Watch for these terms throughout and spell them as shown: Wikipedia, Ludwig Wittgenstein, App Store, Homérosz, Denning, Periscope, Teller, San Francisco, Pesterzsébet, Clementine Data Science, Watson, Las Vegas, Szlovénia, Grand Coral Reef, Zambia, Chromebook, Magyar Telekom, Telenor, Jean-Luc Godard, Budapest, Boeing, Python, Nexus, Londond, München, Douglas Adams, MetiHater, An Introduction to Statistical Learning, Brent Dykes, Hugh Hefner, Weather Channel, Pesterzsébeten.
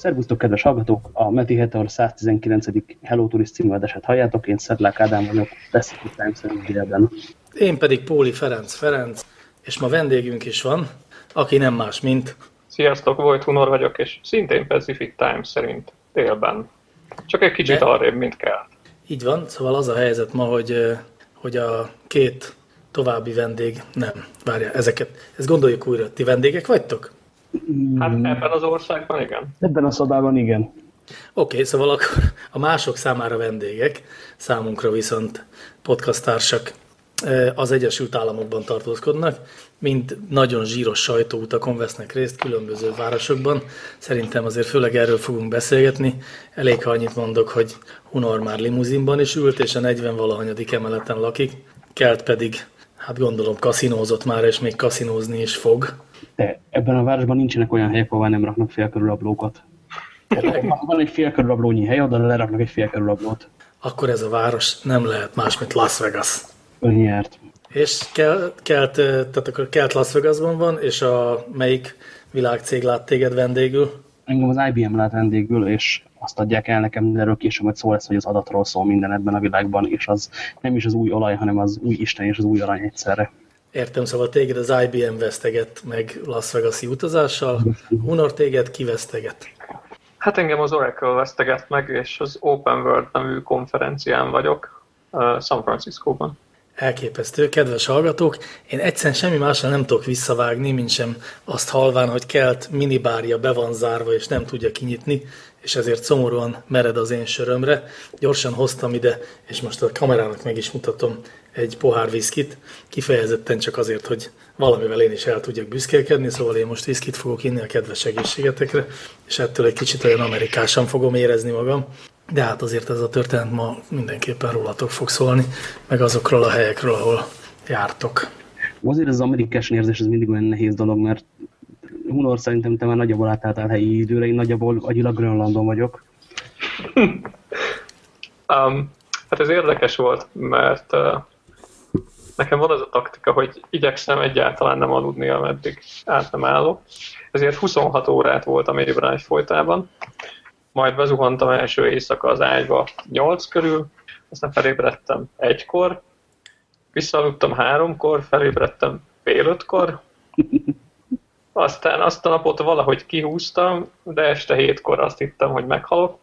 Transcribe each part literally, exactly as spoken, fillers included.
Szervusztok, kedves hallgatók! A MetiHater száztizenkilencedik Hello Tourist című adását halljátok, én Szedlák Ádám vagyok, lesz itt Times-en délben. Én pedig Póli Ferenc Ferenc, és ma vendégünk is van, aki nem más, mint... Sziasztok, Vojthunor vagyok, és szintén Pacific Time szerint délben. Csak egy kicsit De... arrébb, mint kell. Így van, szóval az a helyzet ma, hogy, hogy a két további vendég... Nem, várjál, ezeket. Ezt gondoljuk újra, ti vendégek vagytok? Hát ebben az országban igen. Ebben a szobában igen. Oké, okay, szóval akkor a mások számára vendégek, számunkra viszont podcasttársak az Egyesült Államokban tartózkodnak, mind nagyon zsíros sajtóutakon vesznek részt különböző városokban. Szerintem azért főleg erről fogunk beszélgetni. Elég, ha annyit mondok, hogy Hunor már limuzinban is ült, és a negyvenvalahanyadik emeleten lakik. Kelt pedig, hát gondolom, kaszinózott már, és még kaszinózni is fog. De ebben a városban nincsenek olyan helyek, ahová nem raknak félkörülablókat. Van egy félkörülablónyi hely, oda leraknak egy félkörülablót. Akkor ez a város nem lehet más, mint Las Vegas. Önnyert. És Kelt, Kelt, tehát akkor Kelt Las Vegasban van, és a melyik világcég lát téged vendégül? Engem az I B M lát vendégül, és azt adják el nekem, de erről később majd szó lesz, hogy az adatról szól minden ebben a világban, és az nem is az új olaj, hanem az új Isten és az új arany egyszerre. Értem, szóval téged az I B M veszteget meg Las Vegas-i utazással. Hunor, téged ki veszteget? Hát engem az Oracle veszteget meg, és az Open World nevű konferencián vagyok, uh, San Franciscóban. Elképesztő, kedves hallgatók! Én egyszerűen semmi másra nem tudok visszavágni, mint sem azt halván, hogy Kelt minibárja be van zárva, és nem tudja kinyitni, és ezért szomorúan mered az én sörömre. Gyorsan hoztam ide, és most a kamerának meg is mutatom egy pohár viszkit, kifejezetten csak azért, hogy valamivel én is el tudjak büszkélkedni, szóval én most viszkit fogok inni a kedves egészségetekre, és ettől egy kicsit olyan amerikásan fogom érezni magam. De hát azért ez a történet ma mindenképpen rólatok fog szólni, meg azokról a helyekről, ahol jártok. Azért az amerikás érzés, ez mindig olyan nehéz dolog, mert Hunor, szerintem te már nagyjából átálltál helyi időre, én nagyjából agyilag Grönlandon vagyok. um, hát ez érdekes volt, mert uh, nekem van az a taktika, hogy igyekszem egyáltalán nem aludni, ameddig át nem állok. Ezért huszonhat órát voltam évben egyfolytában. Majd bezuhantam első éjszaka az ágyba nyolc körül, aztán felébredtem egykor, visszaaludtam háromkor, felébredtem fél ötkor, aztán azt a napot valahogy kihúztam, de este hétkor azt hittem, hogy meghalok.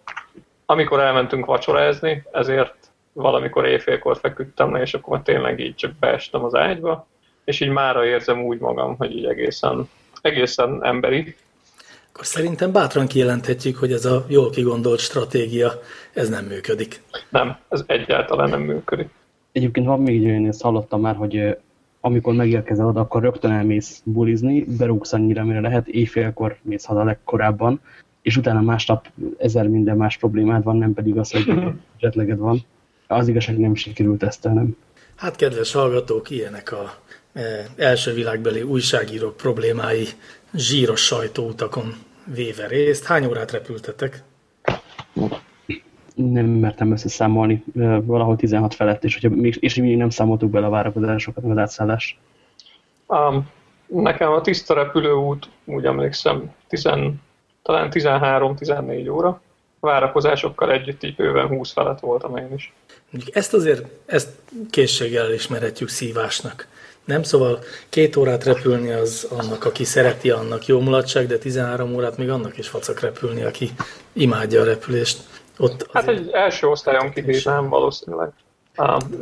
Amikor elmentünk vacsorázni, ezért valamikor éjfélkor feküdtem le, és akkor tényleg így csak beestem az ágyba, és így mára érzem úgy magam, hogy így egészen, egészen emberi. Akkor szerintem bátran kijelenthetjük, hogy ez a jól kigondolt stratégia, ez nem működik. Nem, ez egyáltalán nem működik. Egyébként van még egy olyan, ezt hallottam már, hogy amikor megérkezel oda, akkor rögtön elmész bulizni, berúgsz annyira, mire lehet, éjfélkor mész haza legkorábban, és utána másnap ezer minden más problémád van, nem pedig az, hogy jetleged van. Az igazság nem sikerült tesztelnem. Hát kedves hallgatók, ilyenek a eh, első világbeli újságírók problémái zsíros sajtóutakon véve részt. Hány órát repültetek? Nem mertem összeszámolni. Valahol tizenhat felett, és, hogyha, és még nem számoltuk bele a várakozásokat, az átszállás. Um, nekem a tiszta repülőút, úgy emlékszem, tizen, talán tizenhárom-tizennégy óra. A várakozásokkal együtt így bőven húsz felett voltam én is. Ezt azért ezt készséggel ismerhetjük szívásnak. Nem, szóval két órát repülni az annak, aki szereti, annak jó mulatság, de tizenhárom órát még annak is facak repülni, aki imádja a repülést. Ott hát egy első osztályon kibírnám valószínűleg,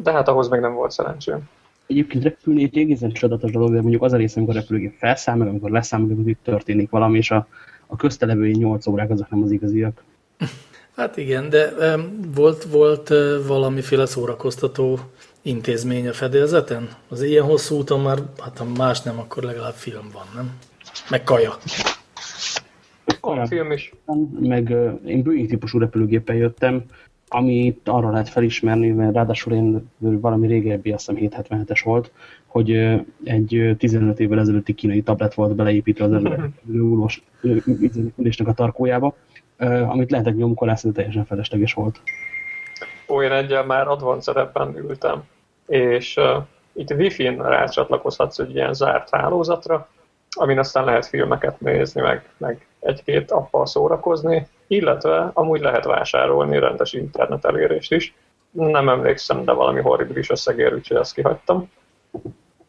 de hát ahhoz meg nem volt szerencsém. Egyébként repülni egy egészen csodatos dolog, de mondjuk az a rész, amikor a repülőgép felszáll, meg amikor leszáll, amikor történik valami, és a, a köztelevői nyolc órák azok nem az igaziak. Hát igen, de volt, volt valamiféle szórakoztató intézmény a fedélzeten? Az ilyen hosszú úton már, hát ha más nem, akkor legalább film van, nem? Meg kaja. Van film is. Meg én Boeing típusú repülőgéppel jöttem, amit arra lehet felismerni, mert ráadásul én valami régebbi, azt hiszem hétszázhetvenhetes volt, hogy egy tizenöt évvel ezelőtti kínai tablet volt beleépítve az előülős ülésnek a tarkójába, amit lehetett nyomkolászni, teljesen felesleges volt. Ó, én egyel már advanced-ben ültem, és uh, itt Wi-Fi-n rácsatlakozhatsz egy ilyen zárt hálózatra, amin aztán lehet filmeket nézni, meg, meg egy-két appal szórakozni, illetve amúgy lehet vásárolni rendes internet elérést is. Nem emlékszem, de valami horribilis összegér, úgyhogy ezt kihagytam.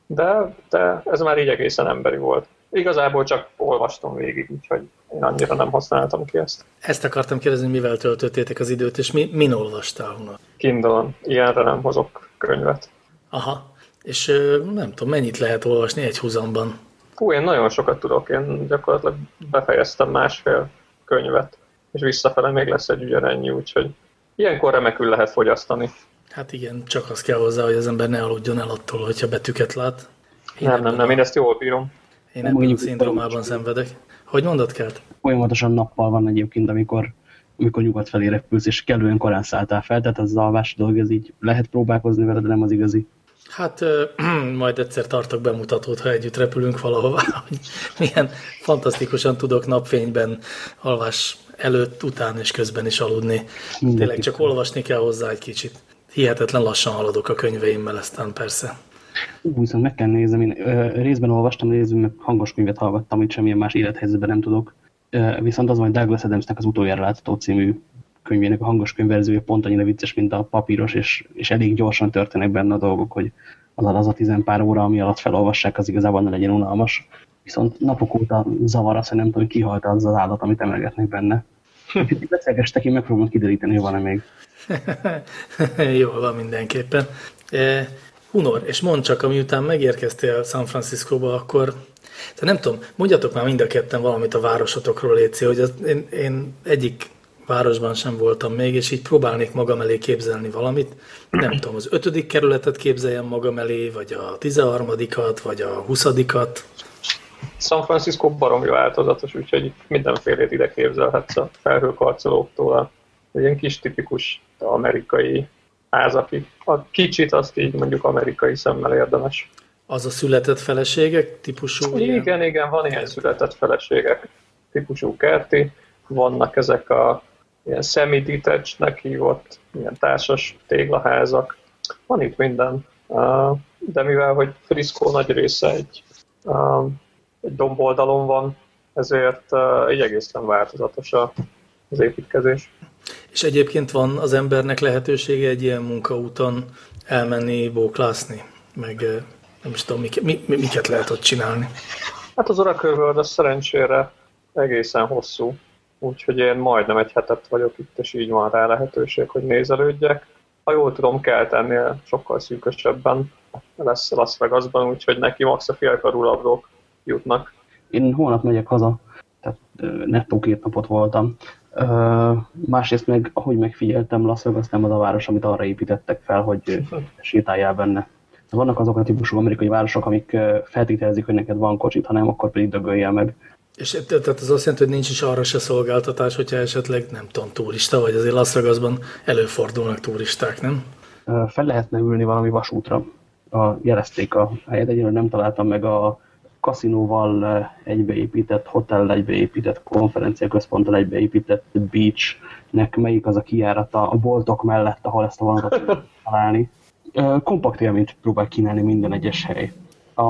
De, de ez már így egészen emberi volt. Igazából csak olvastam végig, úgyhogy én annyira nem használtam ki ezt. Ezt akartam kérdezni, mivel töltöttétek az időt, és mi, min olvastál honnan? Kindle-on. Ilyenre nem hozok könyvet. Aha. És nem tudom, mennyit lehet olvasni egy húzamban? Hú, én nagyon sokat tudok. Én gyakorlatilag befejeztem másfél könyvet, és visszafele még lesz egy ugyanennyi, úgyhogy ilyenkor remekül lehet fogyasztani. Hát igen, csak az kell hozzá, hogy az ember ne aludjon el attól, hogyha betűket lát. Én nem, nem, nem, én ezt jól bírom. Én ebben a szindrómában szenvedek. Hogy mondod, Kelt? Folyamatosan nappal van egyébként, amikor, amikor nyugat felé repülsz, és kellően korán szálltál fel, tehát az alvás dolog, ez így lehet próbálkozni veled, de nem az igazi. Hát ö, majd egyszer tartok bemutatót, ha együtt repülünk valahova, hogy milyen fantasztikusan tudok napfényben, alvás előtt, után és közben is aludni. Mindenki. Tényleg csak olvasni kell hozzá egy kicsit. Hihetetlen lassan haladok a könyveimmel, aztán persze. Úgy viszont meg kell nézem, én ö, részben olvastam, részben meg hangos könyvet hallgattam, itt semmilyen más élethelyzetben nem tudok. Ö, viszont az van, hogy Douglas Adamsnek az utoljára látható című könyvének a hangos könyvverziója pont annyira vicces, mint a papíros, és, és elég gyorsan történnek benne a dolgok, hogy az az a tizen pár óra, ami alatt felolvassák, az igazából ne legyen unalmas. Viszont napok óta zavar az, hogy nem tudom, hogy kihalt az az állat, amit emelgetnek benne. Úgyhogy beszélgestek, én megpróbálom kideríteni, hogy van-e még. Jól van mindenképpen. E, Hunor, és mondd csak, amiután megérkeztél San Franciscóba, akkor... Te nem tudom, mondjatok már mind a ketten valamit a városotokról, léci, hogy az, én, én egyik városban sem voltam még, és így próbálnék magam elé képzelni valamit. Nem tudom, az ötödik kerületet képzeljem magam elé, vagy a tizenharmadikat, vagy a huszadikat. San Francisco baromi változatos, úgyhogy mindenfélét ide képzelhetsz a felhőkarcolóktól, a ilyen kis tipikus amerikai házakig. A kicsit azt így mondjuk amerikai szemmel érdemes. Az a született feleségek típusú? Igen, ilyen? igen, van ilyen született feleségek típusú kerti. Vannak ezek a ilyen semi-detached-nek hívott ilyen társas téglaházak. Van itt minden. De mivel, hogy Frisco nagy része egy, egy domboldalon van, ezért egy egészen változatos az építkezés. És egyébként van az embernek lehetősége egy ilyen munkaúton elmenni, bóklászni? Meg nem is tudom, mik, mi, mi, miket lehet ott csinálni? Hát az Oracle World az szerencsére egészen hosszú. Úgyhogy én majdnem egy hetet vagyok itt, és így van rá lehetőség, hogy nézelődjek. Ha jól tudom, kell tenni, sokkal szűkösebben lesz Las Vegasban, úgyhogy neki max a félkarú labdók jutnak. Én holnap megyek haza, tehát nettó két napot voltam. Uh, másrészt meg, ahogy megfigyeltem, Las Vegas nem az a város, amit arra építettek fel, hogy sétáljál benne. Vannak azok a típusú amerikai városok, amik feltételezik, hogy neked van kocsit, ha nem, akkor pedig dögöljél meg. És tehát az azt jelenti, hogy nincs is arra se szolgáltatás, hogyha esetleg nem tudom, turista, vagy azért Las Vegasban előfordulnak turisták, nem? Fel lehetne ülni valami vasútra. A, jelezték a helyet, egyébként nem találtam meg a kaszinóval egybeépített, hotellel egybeépített, konferenciaközponttal egybeépített beachnek melyik az a kijárata a boltok mellett, ahol ezt a vonatot találni. Kompakt élményt próbál kínálni minden egyes hely. A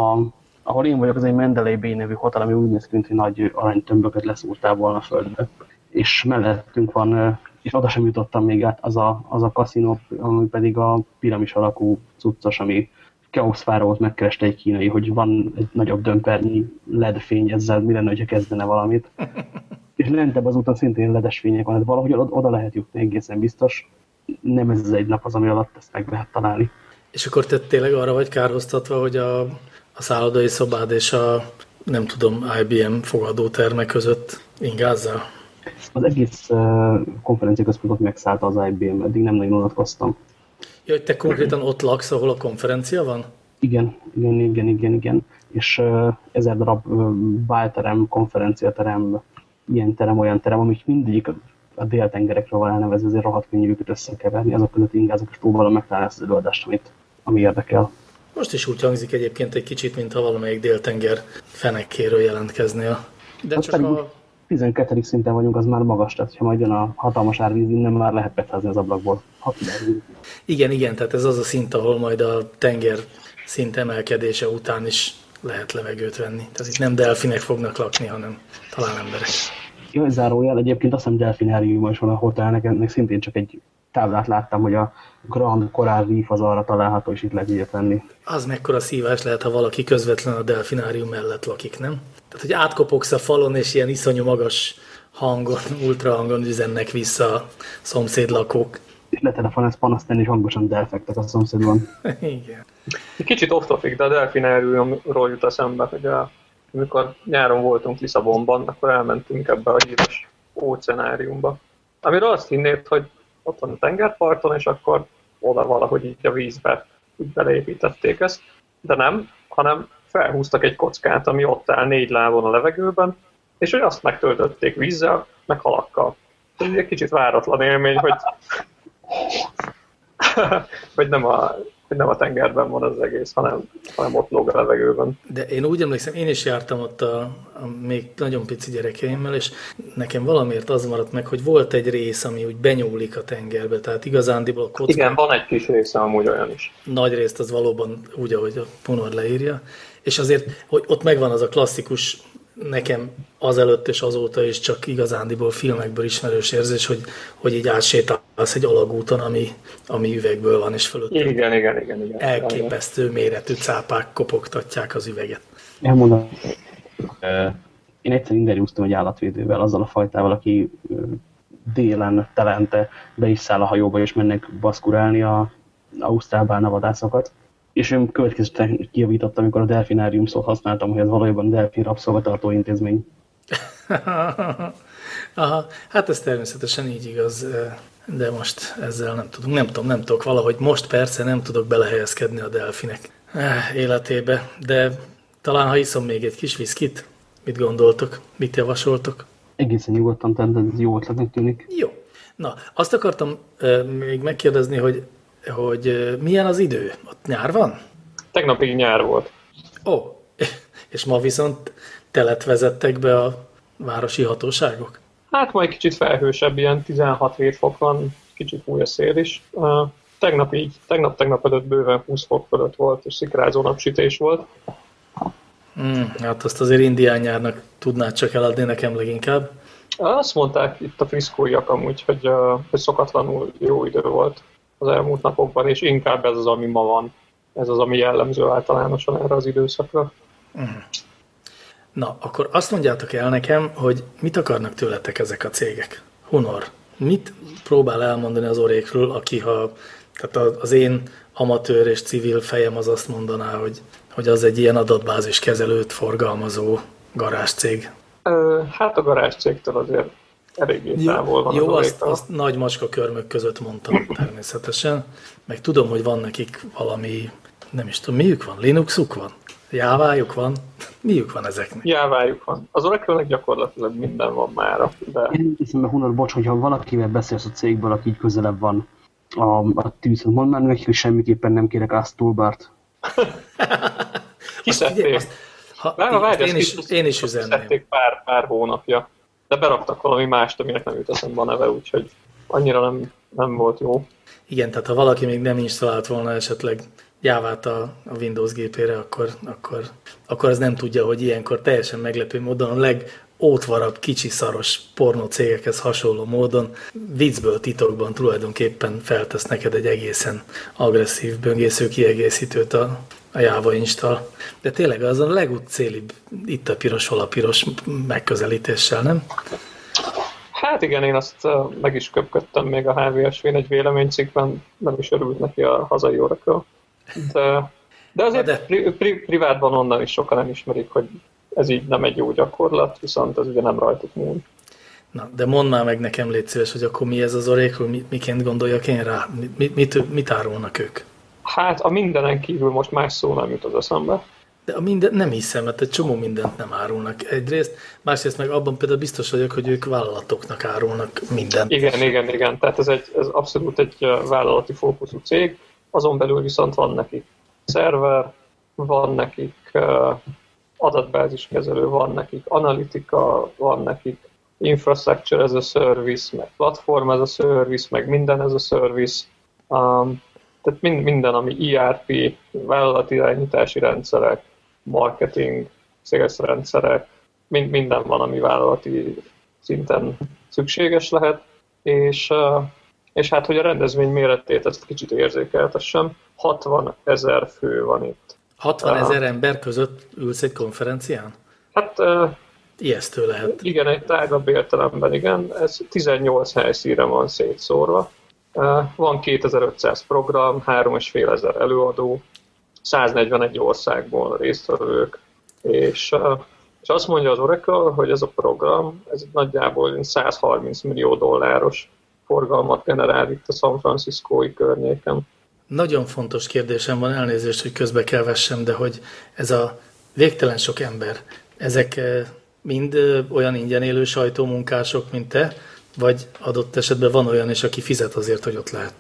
ahol én vagyok, az egy Mandalay Bay nevű hotel, ami úgy néz ki, hogy nagy aranytömböket leszúrtál volna a földbe. És mellettünk van, és oda sem jutottam még át, az a, az a kaszinó, ami pedig a piramis alakú cuccos, ami káoszfáról megkereste egy kínai, hogy van egy nagyobb dömpernyi ledfény, ezzel mi lenne, hogyha kezdene valamit. És lentebb az úton szintén ledes fények van, hát valahogy oda lehet jutni, egészen biztos. Nem ez egy nap az, ami alatt ezt meg lehet találni. És akkor te tényleg arra vagy kárhoztatva, hogy a... a szállodai szobád és a, nem tudom, I B M fogadóterme között ingázzál? Az egész uh, konferenciaközpontot megszállta az I B M, eddig nem nagyon unatkoztam. Ja, hogy te konkrétan ott laksz, ahol a konferencia van? Igen, igen, igen, igen, igen. És uh, ezer darab uh, bálterem, konferenciaterem, ilyen terem, olyan terem, amik mindig a déltengerekről van elnevezve, ezért rohadt könnyű őket összekeverni, azok között ingázok, és próbálom megtalálni ezt az előadást, amit, ami érdekel. Most is úgy hangzik egyébként egy kicsit, mintha valamelyik déltenger fenekkéről jelentkeznél. De hát csak a... tizenkettedik szinten vagyunk, az már magas, tehát ha majd jön a hatalmas árvíz, innen már lehet beszállni az ablakból. Igen, igen, tehát ez az a szint, ahol majd a tenger szint emelkedése után is lehet levegőt venni. Tehát itt nem delfinek fognak lakni, hanem talán emberek. Jó, ez zárójel, egyébként azt hiszem delfináriumban is van a hotelnek, ennek szintén csak egy táblát láttam, hogy a Grand Coral Reef az arra található, és itt lehet ilyet venni. Az mekkora szívás lehet, ha valaki közvetlenül a delfinárium mellett lakik, nem? Tehát, hogy átkopogsz a falon, és ilyen iszonyú magas hangon, ultrahangon üzennek vissza a szomszédlakók. Letelefonálsz panaszt tenni, és hangosan delfektek a szomszédban. Igen. Kicsit off-topic, de a delfináriumról jut eszembe, hogy a, amikor nyáron voltunk Lisszabonban, akkor elmentünk ebbe a híres óceánáriumba. Amiről azt hinnéd, hogy ott van a tengerparton, és akkor oda valahogy így a vízbe így beleépítették ezt. De nem, hanem felhúztak egy kockát, ami ott áll négy lábon a levegőben, és hogy azt megtöltötték vízzel, meg halakkal. Ez egy kicsit váratlan élmény, hogy, hogy, nem a, hogy nem a tengerben van az egész, hanem, hanem ott lóg a levegőben. De én úgy emlékszem, én is jártam ott a, a még nagyon pici gyerekeimmel, és nekem valamiért az maradt meg, hogy volt egy rész, ami úgy benyúlik a tengerbe, tehát igazándiból a kockán... Igen, van egy kis része amúgy olyan is. Nagy részt az valóban úgy, ahogy a Punor leírja, és azért, hogy ott megvan az a klasszikus... Nekem azelőtt és azóta is csak igazándiból filmekből ismerős érzés, hogy, hogy így átsétálsz egy alagúton, ami, ami üvegből van, és fölött igen, igen, igen, igen, elképesztő igen. méretű cápák kopogtatják az üveget. Elmondom. Én egyszer interjúztam egy állatvédővel, azzal a fajtával, aki délen telente be is száll a hajóba, és mennek baszkurálni a ausztrál vadászokat. És én következően kijavítottam, amikor a delfinárium szót használtam, hogy ez valójában delfin rabszolgatartó intézmény. Aha, hát ez természetesen így igaz, de most ezzel nem tudunk, nem tudom, nem tudok valahogy, most persze nem tudok belehelyezkedni a delfinek életébe, de talán ha iszom még egy kis viszkit, mit gondoltok, mit javasoltok? Egészen nyugodtan, tehát ez jó ötletnek tűnik. Jó. Na, azt akartam még megkérdezni, hogy hogy milyen az idő? Ott nyár van? Tegnapig nyár volt. Ó, oh, és ma viszont telet vezettek be a városi hatóságok? Hát majd kicsit felhősebb, ilyen tizenhat-hét fok van, kicsit fúj a szél is. Uh, tegnap így, tegnap-tegnap előtt bőven húsz fok fölött volt, és szikrázó napsütés volt. Hmm, hát azt azért indián nyárnak tudnád csak eladni nekem leginkább. Azt mondták itt a friszkóiak amúgy, hogy, uh, hogy szokatlanul jó idő volt az elmúlt napokban, és inkább ez az, ami ma van. Ez az, ami jellemző általánosan erre az időszakra. Na, akkor azt mondjátok el nekem, hogy mit akarnak tőletek ezek a cégek? Hunor, mit próbál elmondani az Oracleről, aki ha, tehát az én amatőr és civil fejem az azt mondaná, hogy, hogy az egy ilyen adatbázis kezelőt forgalmazó garázscég? Hát a garázscégtől azért eléggé távol van. Jó, azt, azt nagy macska körmök között mondtam természetesen, meg tudom, hogy van nekik valami, nem is tudom, miük van? Linuxuk van? Jávájuk van? Miük van ezeknek? Jávájuk van. Az Oracle-nek gyakorlatilag minden van mára. De... Én hiszem, mert Hunor, bocs, hogyha valakivel beszélsz a cégből, aki így közelebb van a, a tűzön, mondd már neki, hogy semmiképpen nem kérek azt toolbart. Kiszedték. Én is, én is üzenném. Kiszedték pár, pár hónapja. De beraktak valami mást, aminek nem jut eszembe a neve, úgyhogy annyira nem, nem volt jó. Igen, tehát ha valaki még nem installált volna esetleg Jávát a, a Windows gépére, akkor, akkor, akkor az nem tudja, hogy ilyenkor teljesen meglepő módon, a legótvarabb, kicsi szaros pornócégekhez hasonló módon viccből, titokban tulajdonképpen feltesz neked egy egészen agresszív, böngésző kiegészítőt a, a Java install. De tényleg az a legútcélibb, itt a piros, hol a piros megközelítéssel, nem? Hát igen, én azt meg is köpködtem még a há vé es vén egy véleménycikkben, nem is örült neki a hazai Oracle. De, de azért de. Pri, pri, privátban onnan is sokan nem ismerik, hogy ez így nem egy jó gyakorlat, viszont ez ugye nem rajtuk múlik. Na, de mondd már meg nekem, légy szíves, hogy akkor mi ez az Oracle, miként gondoljak én rá, mit, mit, mit árulnak ők? Hát a mindenen kívül most más szó nem jut az eszembe. De a minden, nem hiszem, mert egy csomó mindent nem árulnak egyrészt, másrészt meg abban például biztos vagyok, hogy ők vállalatoknak árulnak mindent. Igen, igen, igen, tehát ez, egy, ez abszolút egy vállalati fókuszú cég, azon belül viszont van nekik szerver, van nekik uh, adatbáziskezelő, van nekik analitika, van nekik infrastructure as a service, meg platform as a service, meg minden as a service, um, tehát minden, ami i er pé, vállalatirányítási rendszerek, marketing, sales rendszerek, mind, minden van, ami vállalati szinten szükséges lehet, és, és hát, hogy a rendezvény méretét ezt kicsit érzékeltessem, hatvanezer fő van itt. hatvanezer ember között ülsz egy konferencián? Hát... Ijesztő lehet. Igen, egy tágabb értelemben, igen. Ez tizennyolc helyszínre van szétszórva. Van kétezer-ötszáz program, három és fél ezer előadó, száznegyvenegy országból résztvevők, és, és azt mondja az Oracle, hogy ez a program, ez nagyjából százharminc millió dolláros forgalmat generál itt a San Franciscói környéken. Nagyon fontos kérdésem van, elnézést, hogy közbe kell vessem, de hogy ez a végtelen sok ember, ezek mind olyan ingyen élő sajtómunkások, mint te, vagy adott esetben van olyan is, aki fizet azért, hogy ott lehet?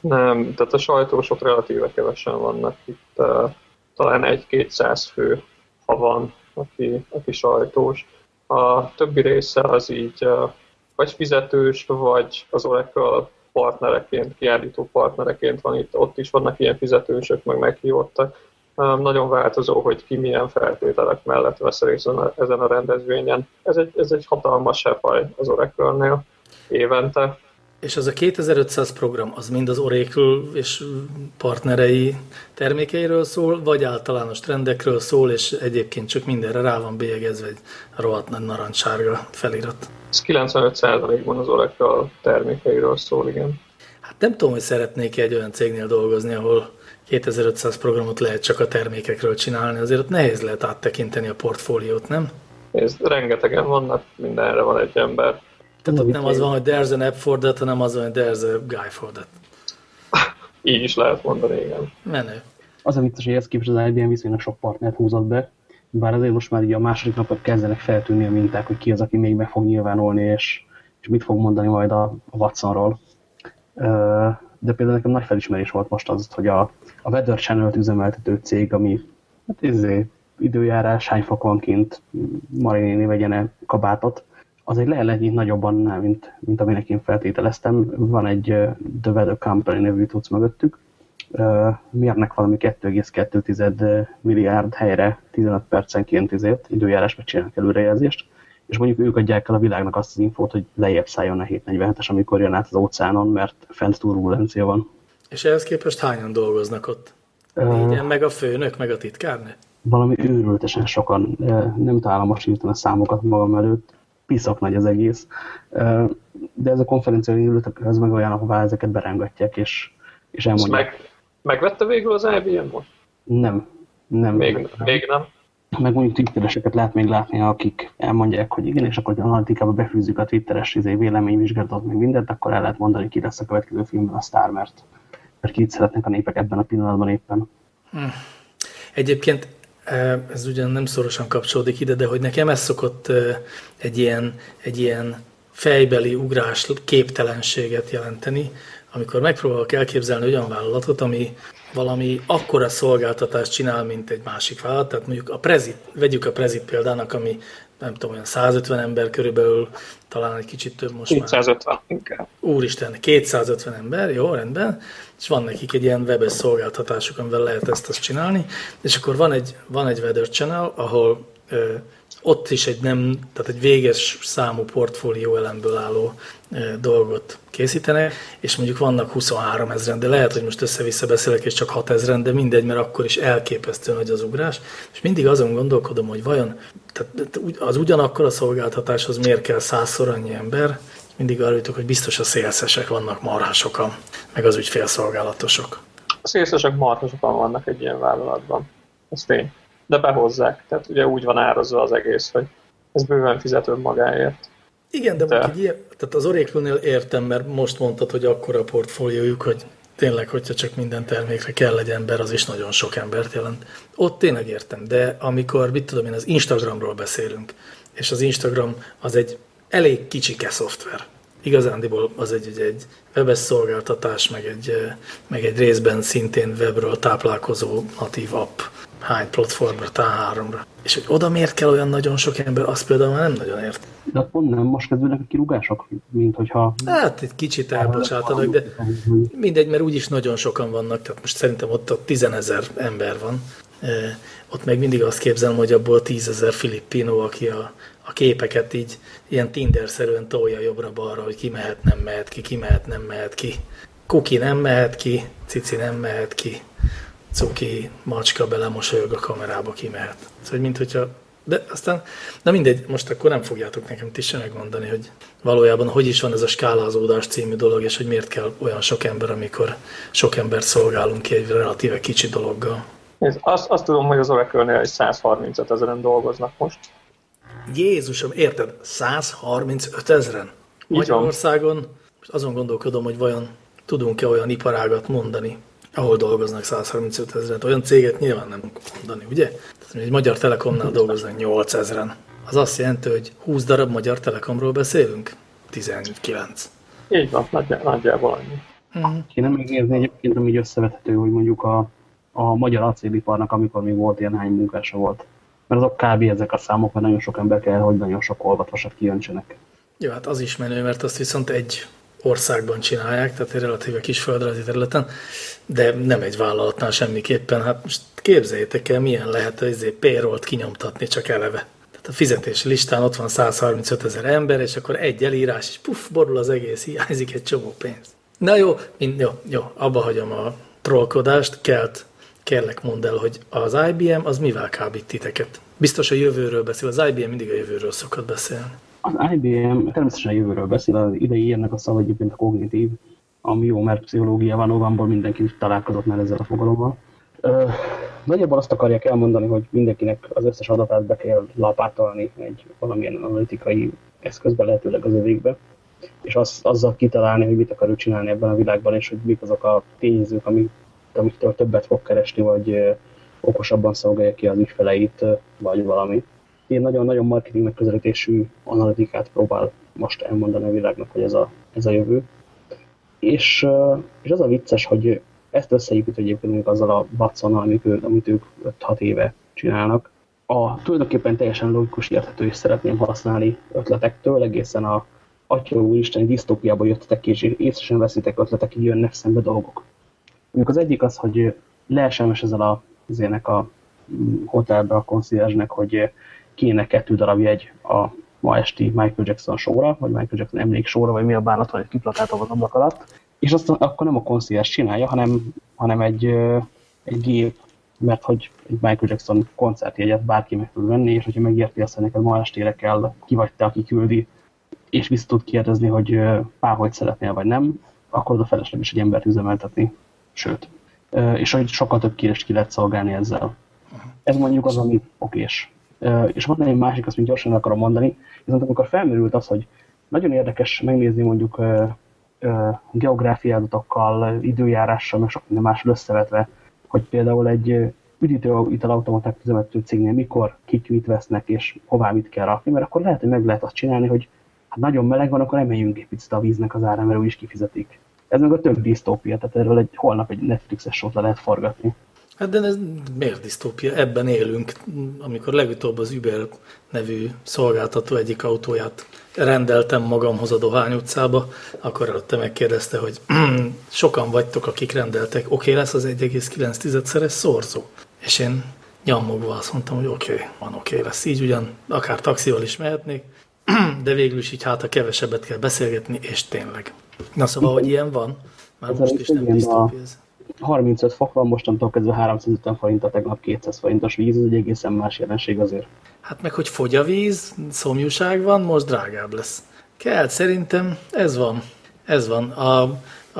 Nem, tehát a sajtósok relatíve kevesen vannak itt, uh, talán egy-kétszáz fő, ha van, aki, aki sajtós. A többi része az így uh, vagy fizetős, vagy az Oracle partnereként, kiállító partnereként van itt, ott is vannak ilyen fizetősök, meg meghívottak. Nagyon változó, hogy ki milyen feltételek mellett vesz részt ezen a rendezvényen. Ez egy, ez egy hatalmas hely az Oracle-nél évente. És az a kétezer-ötszáz program, az mind az Oracle és partnerei termékeiről szól, vagy általános trendekről szól, és egyébként csak mindenre rá van bélyegezve egy rohadt nagy narancssárga felirat? Ez kilencvenöt százalékban az Oracle termékeiről szól, igen. Hát nem tudom, hogy szeretnék egy olyan cégnél dolgozni, ahol kétezer-ötszáz programot lehet csak a termékekről csinálni, azért nehéz lehet áttekinteni a portfóliót, nem? Ez rengetegen vannak, mindenre van egy ember. Tehát nem az van, hogy there's an app for that, hanem az van, hogy there's a guy for that. Így is lehet mondani, igen. Menő. Az a vicces, hogy ezt képest az I B M viszonylag sok partnert húzott be, bár azért most már ugye a második napot kezdenek feltűnni a minták, hogy ki az, aki még meg fog nyilvánulni, és, és mit fog mondani majd a Watsonról. Uh, De például nekem nagy felismerés volt most az, hogy a, a Weather Channel-t üzemeltető cég, ami hát izé, időjárás, hány fok van kint, Mari néni vegyen kabátot, az egy leheletnyit nagyobb annál, mint, mint aminek én feltételeztem. Van egy The Weather Company nevű tudsz mögöttük, mérnek valami kettő egész kettő milliárd helyre tizenöt percenként izért, időjárásba csinálnak előrejelzést, és mondjuk ők adják el a világnak azt az infót, hogy lejjebb szálljon a hétszáznegyvenhetes, amikor jön át az óceánon, mert fent turbulencia van. És ehhez képest hányan dolgoznak ott? Négyen, uh, meg a főnök, meg a titkárnő? Valami őrültesen sokan. Nem találom most írtam a számokat magam előtt. Piszak nagy az egész. De ez a konferencia ülőtök, ez meg olyan, ahová ezeket berángatják, és, és elmondják. Meg, megvette végül az I B M most? Nem. nem még nem. Még nem. Meg mondjuk twittereseket lehet még látni, akik elmondják, hogy igen, és akkor hogy analitikába befűzzük a twitteres izé, véleményvizsgálatot, meg mindent, akkor el lehet mondani, ki lesz a következő filmben a sztár, mert, mert ki itt szeretnek a népek ebben a pillanatban éppen. Hmm. Egyébként ez ugyan nem szorosan kapcsolódik ide, de hogy nekem ez szokott egy ilyen, egy ilyen fejbeli ugrás képtelenséget jelenteni, amikor megpróbálok elképzelni olyan vállalatot, ami valami akkora szolgáltatást csinál, mint egy másik vállalat. Tehát mondjuk a prezit, vegyük a prezit példának, ami nem tudom, olyan százötven ember körülbelül, talán egy kicsit több most kétszázötven már. Úristen, kétszázötven ember, jó, rendben. És van nekik egy ilyen webes szolgáltatásuk, amivel lehet ezt-azt csinálni. És akkor van egy, van egy Weather Channel, ahol ö, ott is egy nem, tehát egy véges számú portfólió elemből álló dolgot készítenek, és mondjuk vannak huszonhárom ezeren, de lehet, hogy most össze-vissza beszélek, és csak hat ezeren, de mindegy, mert akkor is elképesztő nagy az ugrás, és mindig azon gondolkodom, hogy vajon tehát az ugyanakkor a szolgáltatáshoz miért kell százszor annyi ember, mindig arra jutok, hogy biztos a szélszesek vannak marha sokan, meg az ügyfélszolgálatosok. A szélszesek marha sokan vannak egy ilyen vállalatban, ez tény, de behozzák, tehát ugye úgy van árazva az egész, hogy ez bőven fizet önmagáért. Igen, de, de. Mondjuk egy ilyen, tehát az Oracle-nél értem, mert most mondtad, hogy akkora portfóliójuk, hogy tényleg, hogyha csak minden termékre kell egy ember, az is nagyon sok embert jelent. Ott tényleg értem, de amikor, mit tudom én, az Instagramról beszélünk, és az Instagram az egy elég kicsike szoftver. Igazándiból az egy, egy, egy webes szolgáltatás, meg egy, meg egy részben szintén webről táplálkozó natív app. Hány platformra, T háromra. És hogy oda miért kell olyan nagyon sok ember, azt például már nem nagyon ért. De pont nem most kezdődnek a kirúgások, mint hogyha... Hát egy kicsit elbocsátanak, de mindegy, mert úgyis nagyon sokan vannak, tehát most szerintem ott a tizenezer ember van, ott meg mindig azt képzelem, hogy abból tízezer filippino, aki a, a képeket így ilyen Tinder-szerűen tolja jobbra-balra, hogy ki mehet, nem mehet ki, ki mehet, nem mehet ki. Kuki nem mehet ki, cici nem mehet ki, cuki, macska belemosolyog a kamerába, ki mehet. Szóval, mint hogyha... De aztán, na mindegy, most akkor nem fogjátok nekem ti sem megmondani, hogy valójában hogy is van ez a skálázódás című dolog, és hogy miért kell olyan sok ember, amikor sok embert szolgálunk ki egy relatíve kicsi dologgal. Azt, azt tudom, hogy az Oracle-nél százharmincöt ezeren dolgoznak most. Jézusom, érted? százharmincöt ezeren? Magyarországon azon gondolkodom, hogy vajon tudunk-e olyan iparágat mondani, ahol dolgoznak százharmincöt ezeren. Olyan céget nyilván nem tudunk mondani, ugye? Tehát egy Magyar Telekomnál dolgoznak nyolcezren. Az azt jelenti, hogy húsz darab Magyar Telekomról beszélünk? tizenkilenc. Így van, nagyjából annyi. Uh-huh. Kéne megnézni egyébként, ami összevethető, hogy mondjuk a, a magyar acéliparnak, amikor még volt ilyen, hány munkása volt. Mert azok kb. Ezek a számok, mert nagyon sok ember kell, hogy nagyon sok olvatvasat kijöntsenek. Jó, hát az is menő, mert azt viszont egy... országban csinálják, tehát egy relatíve kis földrajzi területen, de nem egy vállalatnál semmiképpen. Hát most képzeljétek el, milyen lehet ezért payroll-t kinyomtatni csak eleve. Tehát a fizetési listán ott van százharmincöt ezer ember, és akkor egy elírás, és puff, borul az egész, hiányzik egy csomó pénz. Na jó, mind, jó, jó, abba hagyom a trollkodást, kelt, kérlek mondd el, hogy az i bé em az mivel kábít titeket? Biztos a jövőről beszél, az i bé em mindig a jövőről szokott beszélni. Az i bé em természetesen jövőről beszél, az idei ilyennek a szava egyébként a kognitív, ami jó, mert pszichológiában novemberben mindenki találkozott már ezzel a fogalommal. Nagyjából azt akarják elmondani, hogy mindenkinek az összes adatát be kell lapátolni egy valamilyen analitikai eszközbe, lehetőleg az övékbe, és az, azzal kitalálni, hogy mit akarjuk csinálni ebben a világban, és hogy mik azok a tényezők, amik, amiktől többet fog keresni, vagy okosabban szolgálja ki az ügyfeleit, vagy valami. Én nagyon-nagyon marketing megközelítésű analitikát próbál most elmondani a világnak, hogy ez a, ez a jövő. És, és az a vicces, hogy ezt összeépít egyébként azzal a bacconnal, amit, amit ők öt-hat éve csinálnak. A tulajdonképpen teljesen logikus, érthető és szeretném használni ötletektől, egészen a atya úristen disztópiába jöttetek ki, és észre sem veszitek ötletekig, jönnek szembe dolgok. Amikor az egyik az, hogy leesemes ezzel a, ezének a hotelbe a konszierzsnek, hogy kéne kettő darab jegy a ma esti Michael Jackson showra, vagy Michael Jackson emlék showra, vagy mi a bánat van, hogy kiplakáltam az ablak alatt. És azt akkor nem a koncierge csinálja, hanem, hanem egy, egy gép, mert hogy egy Michael Jackson koncertjegyet bárki meg tud venni, és hogyha megérti azt, hogy neked ma estére kell, ki vagy te, aki küldi, és vissza tud kérdezni, hogy páhogy szeretnél, vagy nem, akkor oda felesleg is egy embert üzemeltetni. Sőt. És hogy sokkal több kérést ki lehet szolgálni ezzel. Ez mondjuk az, ami okés. Uh, és van egy másik, azt még gyorsan akarom mondani, viszont amikor felmerült az, hogy nagyon érdekes megnézni mondjuk uh, uh, geográfiadatokkal, időjárással, meg sok minden másról összevetve, hogy például egy uh, üdítőitalautomaták üzemeltető cégnél mikor, kik mit vesznek, és hová mit kell rakni, mert akkor lehet, hogy meg lehet azt csinálni, hogy hát nagyon meleg van, akkor emeljünk egy picit a víznek az ára, mert is kifizetik. Ez meg a több disztópia, tehát erről egy, holnap egy Netflixes sót le lehet forgatni. Hát de ez miért disztópia? Ebben élünk, amikor legutóbb az Uber nevű szolgáltató egyik autóját rendeltem magamhoz a Dohány utcába, akkor előtte megkérdezte, hogy sokan vagytok, akik rendeltek, oké okay, lesz az egy egész kilenc tizedes szorzó. És én nyammogva azt mondtam, hogy oké, okay, van oké okay, lesz, így ugyan akár taxival is mehetnék, de végül is így hát a kevesebbet kell beszélgetni, és tényleg. Na szóval, hogy ilyen van, már most is nem disztópia ez. harmincöt fok van, mostantól kezdve háromszázötven forint, a tegnap kétszáz forintos víz, ez egy egészen más jelenség azért. Hát meg hogy fogy a víz, szomjúság van, most drágább lesz. Kell, szerintem ez van. Ez van. A,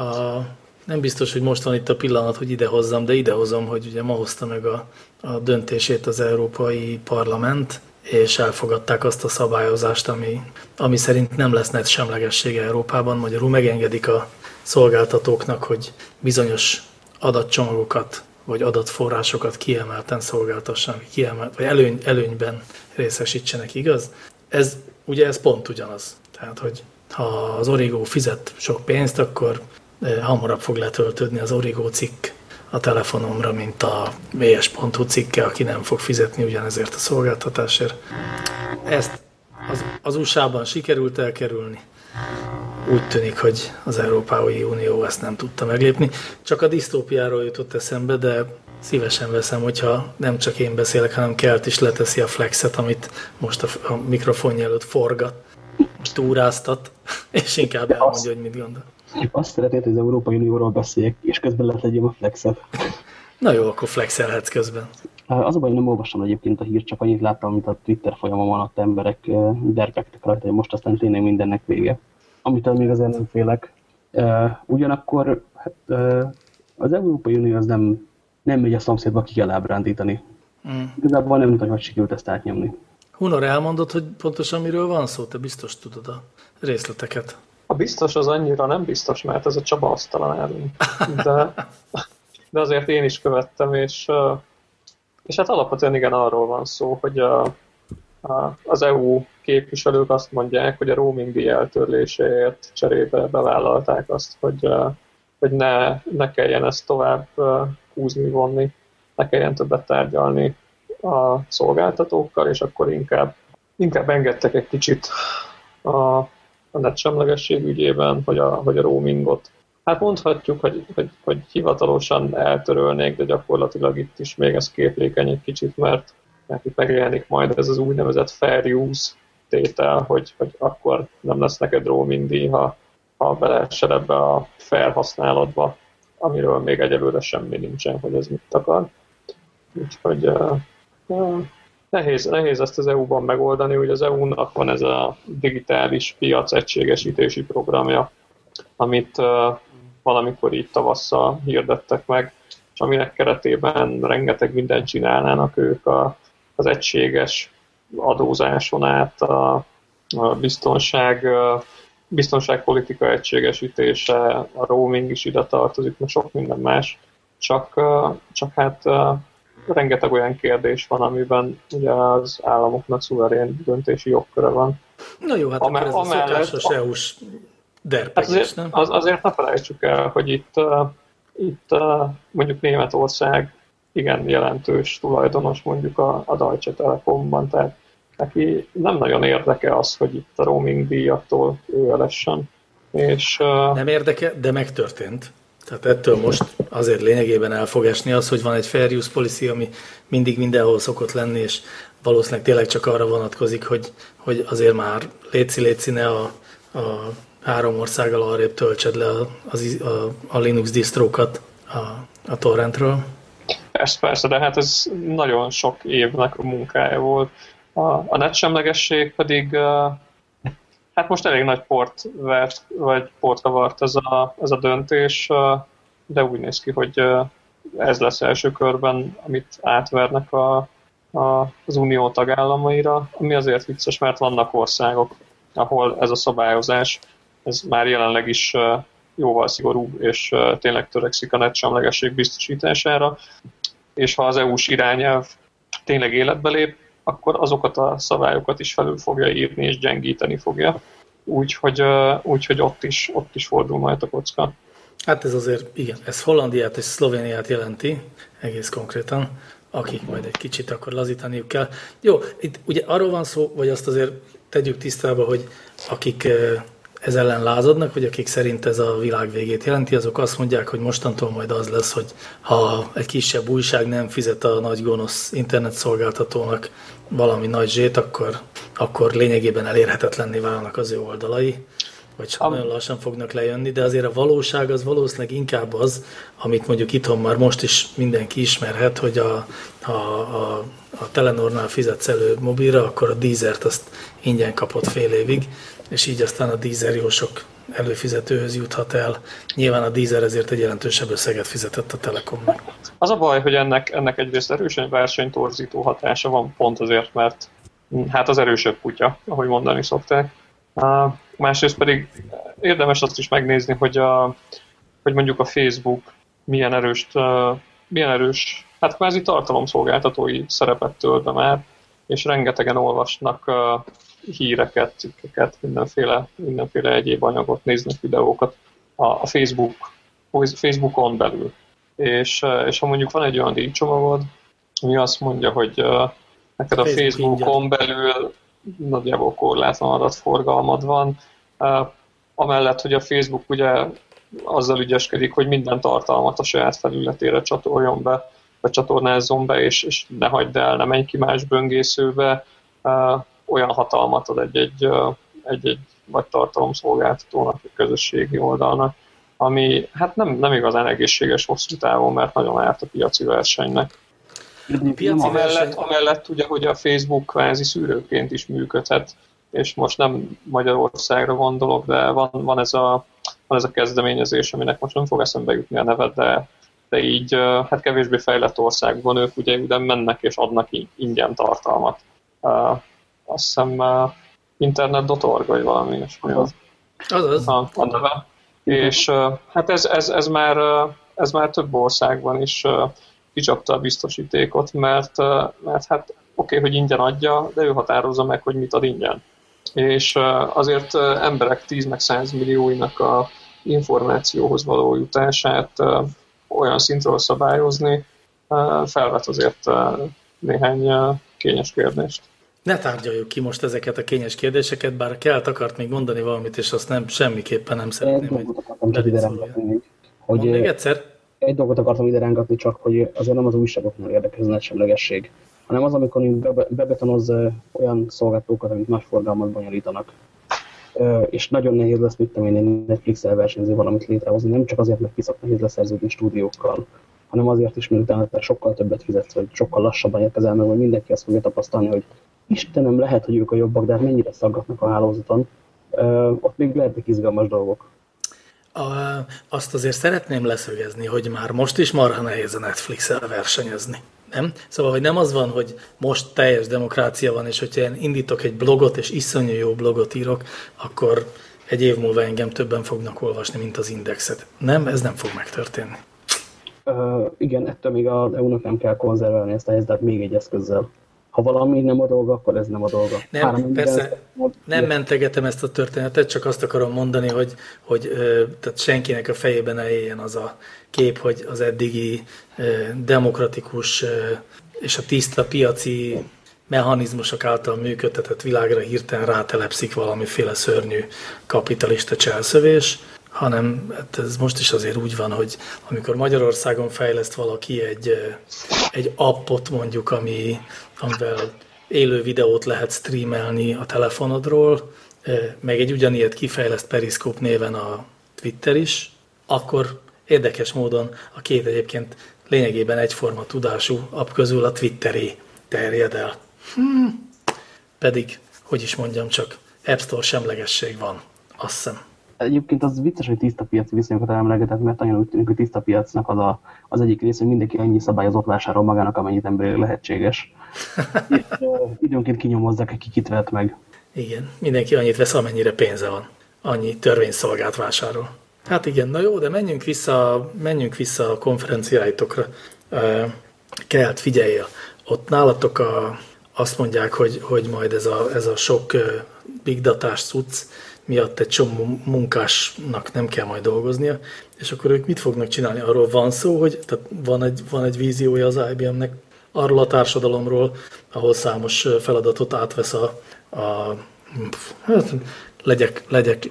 a, nem biztos, hogy most van itt a pillanat, hogy idehozzam, de idehozom, hogy ugye ma hozta meg a, a döntését az Európai Parlament, és elfogadták azt a szabályozást, ami, ami szerint nem lesz net semlegessége Európában. Magyarul megengedik a szolgáltatóknak, hogy bizonyos adatcsomagokat vagy adatforrásokat kiemelten szolgáltassanak, kiemelt, vagy előny, előnyben részesítsenek, igaz? Ez, ugye ez pont ugyanaz. Tehát, hogy ha az Origo fizet sok pénzt, akkor hamarabb fog letöltődni az Origo cikk a telefonomra, mint a vé es pont hu cikke, aki nem fog fizetni ugyanezért a szolgáltatásért. Ezt az, az u es á-ban sikerült elkerülni. úgy tűnik, hogy az Európai Unió ezt nem tudta meglépni. Csak a disztópiáról jutott eszembe, de szívesen veszem, hogyha nem csak én beszélek, hanem Kelt is leteszi a flexet, amit most a mikrofonja előtt forgat, túráztat, és inkább elmondja, hogy mit gondol. Azt szeretnéd, hogy az Európai Unióról beszéljek, és közben letegyem a flexet. Na jó, akkor flexelhetsz közben. Az a baj, nem olvastam egyébként a hírt, csak annyit láttam, amit a Twitter folyamon alatt emberek derpektek rajta, hogy most aztán tényleg mindennek vége. Amitől még azért nem félek. Ugyanakkor hát, az Európai Unió az nem, nem megy a szomszédba, ki kell ábrándítani. Mm. Igazából nem tudom, hogy sikerült ezt átnyomni. Hunor, elmondod, hogy pontosan miről van szó? Te biztos tudod a részleteket. A biztos az annyira nem biztos, mert ez a Csaba asztalán elünk. De, de azért én is követtem, és, és hát alapvetően igen, arról van szó, hogy a, a, az é u képviselők azt mondják, hogy a roaming díj eltörléséért cserébe bevállalták azt, hogy, hogy ne, ne kelljen ezt tovább húzni, vonni, ne kelljen többet tárgyalni a szolgáltatókkal, és akkor inkább, inkább engedtek egy kicsit a a netsemlegesség ügyében, vagy a, vagy a roamingot. Hát mondhatjuk, hogy, hogy, hogy hivatalosan eltörölnék, de gyakorlatilag itt is még ez képlékeny egy kicsit, mert, mert itt megjelenik majd ez az úgynevezett fair use tétel, hogy, hogy akkor nem lesz neked roaming díj, ha, ha beleessel ebbe a fair használatba, amiről még egyelőre semmi nincsen, hogy ez mit akar. Úgyhogy uh, uh, Nehéz, nehéz ezt az é u-ban megoldani, ugye az é u-nak van ez a digitális piac egységesítési programja, amit uh, valamikor így tavasszal hirdettek meg, és aminek keretében rengeteg mindent csinálnának ők a, az egységes adózáson át, a, a biztonság, a biztonságpolitika egységesítése, a roaming is ide tartozik, mert sok minden más, csak, uh, csak hát... Uh, rengeteg olyan kérdés van, amiben ugye az államoknak szuverén döntési jogköre van. Na jó, hát Amel, ez a szokásos é u-s derpegés, azért, nem? Az, azért ne felejtsük el, hogy itt, uh, itt uh, mondjuk Németország igen jelentős tulajdonos mondjuk a, a Deutsche Telekomban, tehát neki nem nagyon érdeke az, hogy itt a roaming díjaktól ő elessen. És, uh, nem érdeke, de megtörtént. Tehát ettől most azért lényegében el fog esni az, hogy van egy fair use policy, ami mindig mindenhol szokott lenni, és valószínűleg tényleg csak arra vonatkozik, hogy, hogy azért már léci-léci ne a, a három országgal arrébb töltsed le a, a, a Linux distrókat a, a torrentről. Persze, persze, de hát ez nagyon sok évnek a munkája volt. A, a netsemlegesség pedig... Hát most elég nagy port vert, vagy portra vart ez a, ez a döntés, de úgy néz ki, hogy ez lesz első körben, amit átvernek a, a, az unió tagállamaira, ami azért vicces, mert vannak országok, ahol ez a szabályozás, ez már jelenleg is jóval szigorúbb, és tényleg törekszik a netsemlegesség biztosítására, és ha az é u-s irányelv tényleg életbe lép, akkor azokat a szabályokat is felül fogja írni és gyengíteni fogja. Úgyhogy úgy, ott, is, ott is fordul majd a kocka. Hát ez azért, igen, ez Hollandiát és Szlovéniát jelenti, egész konkrétan, akik majd egy kicsit akkor lazítaniuk kell. Jó, itt ugye arról van szó, vagy azt azért tegyük tisztába, hogy akik ez ellen lázadnak, vagy akik szerint ez a világ végét jelenti, azok azt mondják, hogy mostantól majd az lesz, hogy ha egy kisebb újság nem fizet a nagy gonosz internetszolgáltatónak valami nagy zsét, akkor, akkor lényegében elérhetetlenné válnak az ő oldalai, vagy csak Am- nagyon lassan fognak lejönni, de azért a valóság az valószínűleg inkább az, amit mondjuk itthon már most is mindenki ismerhet, hogy a, a, a, a Telenornál fizetsz elő mobilra, akkor a Deezert azt ingyen kapod fél évig, és így aztán a Deezer jó sok előfizetőhöz juthat el. Nyilván a Deezer ezért egy jelentősebb összeget fizetett a Telekomnak. Az a baj, hogy ennek, ennek egyrészt erősen versenytorzító hatása van, pont azért, mert hát az erősebb kutya, ahogy mondani szokták. Másrészt pedig érdemes azt is megnézni, hogy, a, hogy mondjuk a Facebook milyen erős, milyen erős, hát kvázi tartalomszolgáltatói szerepet tölt be már, és rengetegen olvasnak híreket, cikkeket, mindenféle, mindenféle egyéb anyagot, néznek videókat a, a Facebook, Facebookon belül. És, és ha mondjuk van egy olyan díjcsomagod, ami azt mondja, hogy uh, neked a Facebook Facebookon ingyen belül nagyjából korlátlan adatforgalmad van, uh, amellett, hogy a Facebook ugye azzal ügyeskedik, hogy minden tartalmat a saját felületére csatoljon be, vagy csatornázzon be, és, és ne hagyd el, ne menj ki más böngészőbe, olyan hatalmat ad egy-egy, egy-egy vagy tartalomszolgáltatónak, egy közösségi oldalnak, ami hát nem, nem igazán egészséges hosszú távon, mert nagyon árt a piaci versenynek. Piaci amellett, verseny... amellett ugye, hogy a Facebook kvázi szűrőként is működhet, és most nem Magyarországra gondolok, de van, van, ez a, van ez a kezdeményezés, aminek most nem fog eszembe jutni a nevet, de, de így hát kevésbé fejlett országban ők ugye, ugye mennek és adnak ingyen tartalmat. Azt hiszem internet pont org, vagy valami ilyesmi az. Azaz. A, a neve. És hát ez, ez, ez, már, ez már több országban is kicsapta a biztosítékot, mert, mert hát oké, okay, hogy ingyen adja, de ő határozza meg, hogy mit ad ingyen. És azért emberek tíz meg száz millióinak a információhoz való jutását olyan szintről szabályozni, felvet azért néhány kényes kérdést. Ne tárgyaljuk ki most ezeket a kényes kérdéseket, bár Kelt akart még mondani valamit, és azt nem, semmiképpen nem szeretném, egy hogy belizolja. Mond még egyszer? Egy dolgot akartam ide rángatni, csak hogy azért nem az újságoknál érdekezne a semlegesség, hanem az, amikor bebetonoz olyan szolgáltatókat, amit más forgalmat bonyolítanak. És nagyon nehéz lesz, mit tudom én, Netflix-el versenyző valamit létrehozni, nem csak azért, mert piszak nehéz leszerződni stúdiókkal, hanem azért is, mert utána sokkal többet fizetsz, vagy sokkal lassabban érkezel meg, hogy mindenki azt fogja tapasztalni, hogy Istenem, lehet, hogy ők a jobbak, de hát mennyire szaggatnak a hálózaton. Ö, ott még lehetnek izgalmas dolgok. A, azt azért szeretném leszögezni, hogy már most is marha nehéz a Netflix-el versenyezni. Nem? Szóval, hogy nem az van, hogy most teljes demokrácia van, és hogyha én indítok egy blogot, és iszonyú jó blogot írok, akkor egy év múlva engem többen fognak olvasni, mint az Indexet. Nem, ez nem fog megtörténni. Ö, igen, ettől még az é u-nak nem kell konzerválni ezt a helyzetet még egy eszközzel. Ha valami nem a dolga, akkor ez nem a dolga. Nem, Három, persze, ezt mond... nem mentegetem ezt a történetet, csak azt akarom mondani, hogy, hogy tehát senkinek a fejében ne éljen az a kép, hogy az eddigi demokratikus és a tiszta piaci mechanizmusok által működtetett világra hirtelen rátelepszik valamiféle szörnyű kapitalista cselszövés, hanem ez most is azért úgy van, hogy amikor Magyarországon fejleszt valaki egy, egy appot mondjuk, ami, amivel élő videót lehet streamelni a telefonodról, meg egy ugyanilyet kifejleszt Periscope néven a Twitter is, akkor érdekes módon a két egyébként lényegében egyforma tudású app közül a Twitteré terjed el. Hmm. Pedig, hogy is mondjam, csak App Store semlegesség van, azt hiszem. Egyébként az vicces, hogy tiszta piaci viszonyokat emlegetett, mert nagyon úgy tűnik, hogy tiszta piacnak az, a, az egyik rész, hogy mindenki annyi szabályozott vásárol magának, amennyit emberileg lehetséges. És uh, időnként kinyomozzák, aki kit vett meg. Igen, mindenki annyit vesz, amennyire pénze van. Annyi törvényszolgált vásárol. Hát igen, na jó, de menjünk vissza, menjünk vissza a konferenciáitokra. Kelt, figyeljél, ott nálatok a, azt mondják, hogy, hogy majd ez a, ez a sok big datás cucc miatt egy csomó munkásnak nem kell majd dolgoznia, és akkor ők mit fognak csinálni? Arról van szó, hogy tehát van, egy, van egy víziója az i bé emnek arról a társadalomról, ahol számos feladatot átvesz a, a hát, legyek, legyek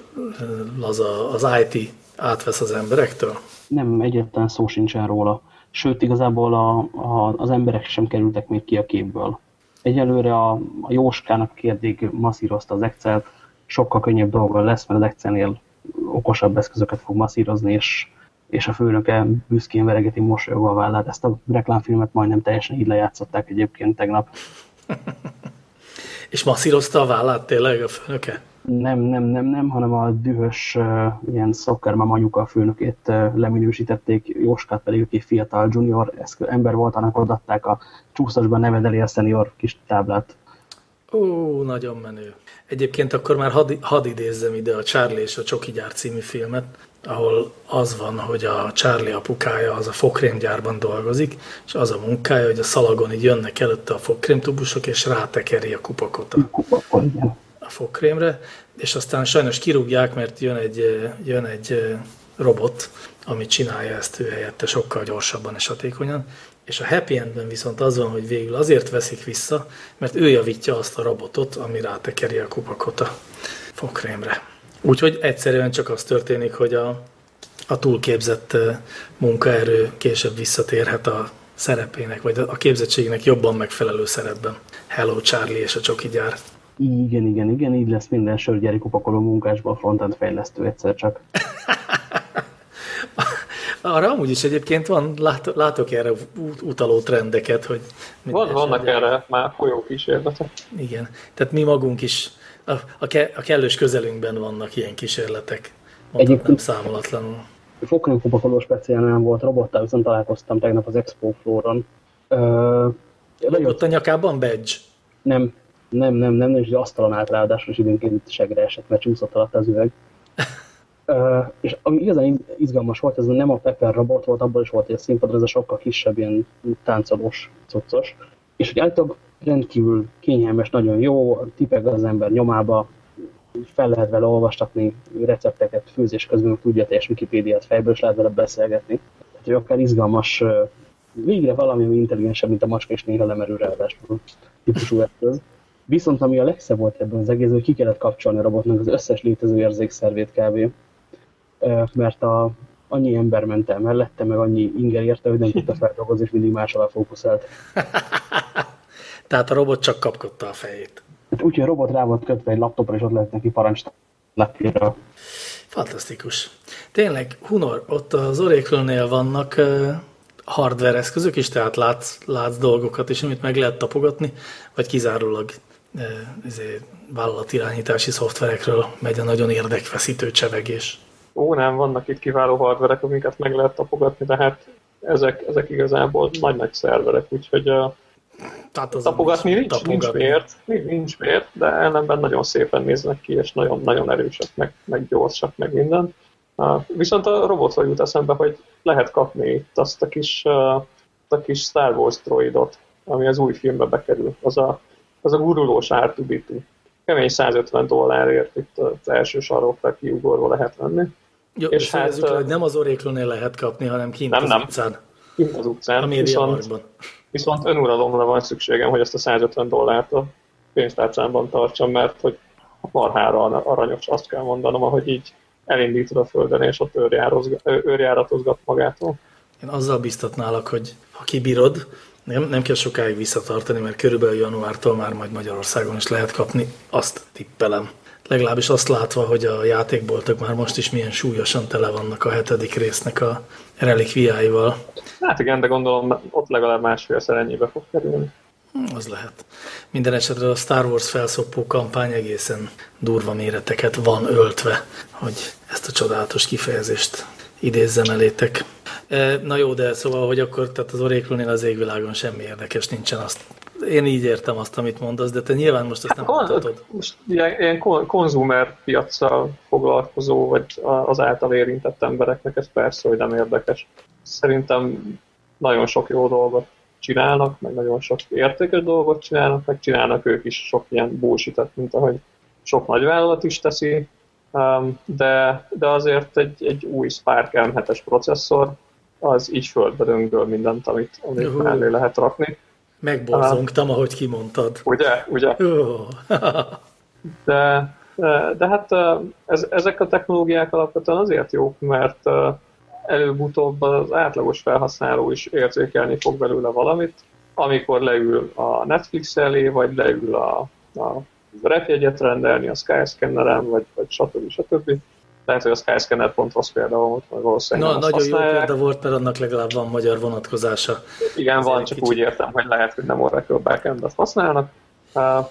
az, a, az i té átvesz az emberektől? Nem, egyetlen szó sincsen róla. Sőt, igazából a, a, az emberek sem kerültek még ki a képből. Egyelőre a, a Jóskának kérdék masszírozta az Excel-t, sokkal könnyebb dolga lesz, mert az Excelnél okosabb eszközöket fog masszírozni, és, és a főnöke büszkén veregeti mosolyogva a vállát. Ezt a reklámfilmet majdnem teljesen így lejátszották egyébként tegnap. És masszírozta a vállát tényleg a főnöke? Nem, nem, nem, nem, hanem a dühös uh, ilyen szokkermám anyuka a főnökét uh, leminősítették, Jóskát pedig, aki fiatal junior ember volt, annak odaadták a csúszásban neved elé a senior kis táblát. Ó, nagyon menő. Egyébként akkor már hadd had idézzem ide a Charlie és a Csoki gyár című filmet, ahol az van, hogy a Charlie apukája az a fogkrémgyárban dolgozik, és az a munkája, hogy a szalagon így jönnek előtte a fogkrémtubusok, és rátekeri a kupakot a, a fogkrémre, és aztán sajnos kirúgják, mert jön egy, jön egy robot, ami csinálja ezt ő helyette sokkal gyorsabban és hatékonyan. És a happy endben viszont az van, hogy végül azért veszik vissza, mert ő javítja azt a robotot, ami rátekeri a kupakot a fogkrémre. Úgyhogy egyszerűen csak az történik, hogy a, a túlképzett munkaerő később visszatérhet a szerepének, vagy a képzettségnek jobban megfelelő szerepben. Hello Charlie és a csoki gyár. Igen, igen, igen, így lesz minden sörgyerikupakoló munkásból frontend fejlesztő egyszer csak. Arra amúgy is egyébként van, lát, látok erre utaló trendeket, hogy... Van, vannak gyerek. Erre már folyó kísérletek. Igen, tehát mi magunk is, a, a, ke, a kellős közelünkben vannak ilyen kísérletek, mondhatnám számolatlanul. Fokrénkupakoló speciál nem volt, robottá viszont találkoztam tegnap az Expo Floron. Robott a nyakában badge? Nem, nem, nem, nem, nem, és az asztalon állt ráadásul, és időnként segre esett, mert csúszott alatt az üveg. Uh, és ami igazán izgalmas volt, ez nem a Pepper robot volt, abból is volt egy színpadra, ez a sokkal kisebb, ilyen táncolós, cuccos. És hogy általában rendkívül kényelmes, nagyon jó, tipeg az ember nyomába, fel lehet vele olvastatni recepteket, főzés közben tudja teljes Wikipédiát fejből, és lehet vele beszélgetni. Tehát, hogy akár izgalmas, végre valami, ami intelligensebb, mint a macska, és néha lemerő ráadásban típusú eszköz. Viszont ami a legszebb volt ebben az egész, hogy ki kellett kapcsolni a robotnak az összes létező érzékszervét kb. Mert a, annyi ember ment el mellette, meg annyi inger érte, hogy nem tudta feldolgozni, és mindig más alá fókuszált. Tehát a robot csak kapkodta a fejét. Hát úgyhogy a robot rá volt kötve egy laptopra, és ott lehet neki parancstárlapjára. Fantasztikus. Tényleg, Hunor, ott az Oracle-nél vannak uh, hardware eszközök is, tehát látsz, látsz dolgokat is, amit meg lehet tapogatni, vagy kizárólag uh, izé, vállalatirányítási szoftverekről megy a nagyon érdekfeszítő csevegés. Ó, nem, vannak itt kiváló hardverek, amiket meg lehet tapogatni, de hát ezek, ezek igazából nagy-nagy szerverek, úgyhogy a tapogatni nincs, tapogatni nincs miért, nincs miért, de ellenben nagyon szépen néznek ki, és nagyon-nagyon erősek, meg, meg gyorsak, meg minden. Viszont a robotról jut eszembe, hogy lehet kapni itt azt a kis, a kis Star Wars droidot, ami az új filmbe bekerül, az a, az a gurulós er kettő dé kettő. Kemény száz ötven dollárért itt az első sarokra kiugorva lehet venni. Jó, és hát, le, hogy nem az Oracle-nél lehet kapni, hanem kint nem, az nem. utcán. Kint az utcán. A viszont, viszont önuralomra van szükségem, hogy ezt a száz ötven dollárt a pénztárcámban tartsam, mert hogy a marhára aranyos, azt kell mondanom, ahogy így elindítod a földön, és ott őrjáratozgat magától. Én azzal biztatnálak, hogy ha kibírod, nem, nem kell sokáig visszatartani, mert körülbelül januártól már majd Magyarországon is lehet kapni, azt tippelem. Legalábbis azt látva, hogy a játékboltok már most is milyen súlyosan tele vannak a hetedik résznek a relikviáival. Hát igen, de gondolom ott legalább másfélszer ennyibe fog kerülni. Az lehet. Minden esetre a Star Wars felszoppó kampány egészen durva méreteket van öltve, hogy ezt a csodálatos kifejezést idézzem elétek. Na jó, de szóval, hogy akkor tehát az Oracle-nél az égvilágon semmi érdekes nincsen. Azt, én így értem azt, amit mondasz, de te nyilván most ezt nem mondhatod. Most ilyen, ilyen konzumer piaccal foglalkozó, vagy az által érintett embereknek ez persze, hogy nem érdekes. Szerintem nagyon sok jó dolgot csinálnak, meg nagyon sok értékes dolgot csinálnak, meg csinálnak ők is sok ilyen bullshit-et, mint ahogy sok nagyvállalat is teszi. De, de azért egy, egy új Spark em hetes processzor, az így földbe döngöl mindent, amit, amit mellé lehet rakni. Megborzongtam, ahogy kimondtad. Ugye? Ugye? De, de, de hát ez, ezek a technológiák alapvetően azért jók, mert előbb-utóbb az átlagos felhasználó is érzékelni fog belőle valamit, amikor leül a Netflix elé, vagy leül a, a repjegyet rendelni a Skyscanner-en, vagy, vagy stb. Stb. Lehet, hogy a Skyscanner pont rossz például volt, meg valószínűleg no, nagyon használják. Jó példa volt, mert annak legalább van magyar vonatkozása. Igen, ez van, csak kicsit. Úgy értem, hogy lehet, hogy nem Oracle backend-et használnak,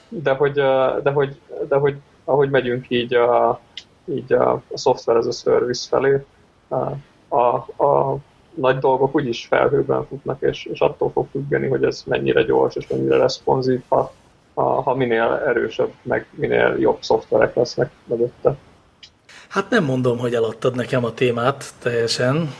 de hogy, de, hogy, de hogy ahogy megyünk így a, így a software as a service felé, a, a nagy dolgok úgyis felhőben futnak, és, és attól fog függeni, hogy ez mennyire gyors, és mennyire responszív, ha ha minél erősebb, meg minél jobb szoftverek lesznek mögötte. Hát nem mondom, hogy eladtad nekem a témát teljesen,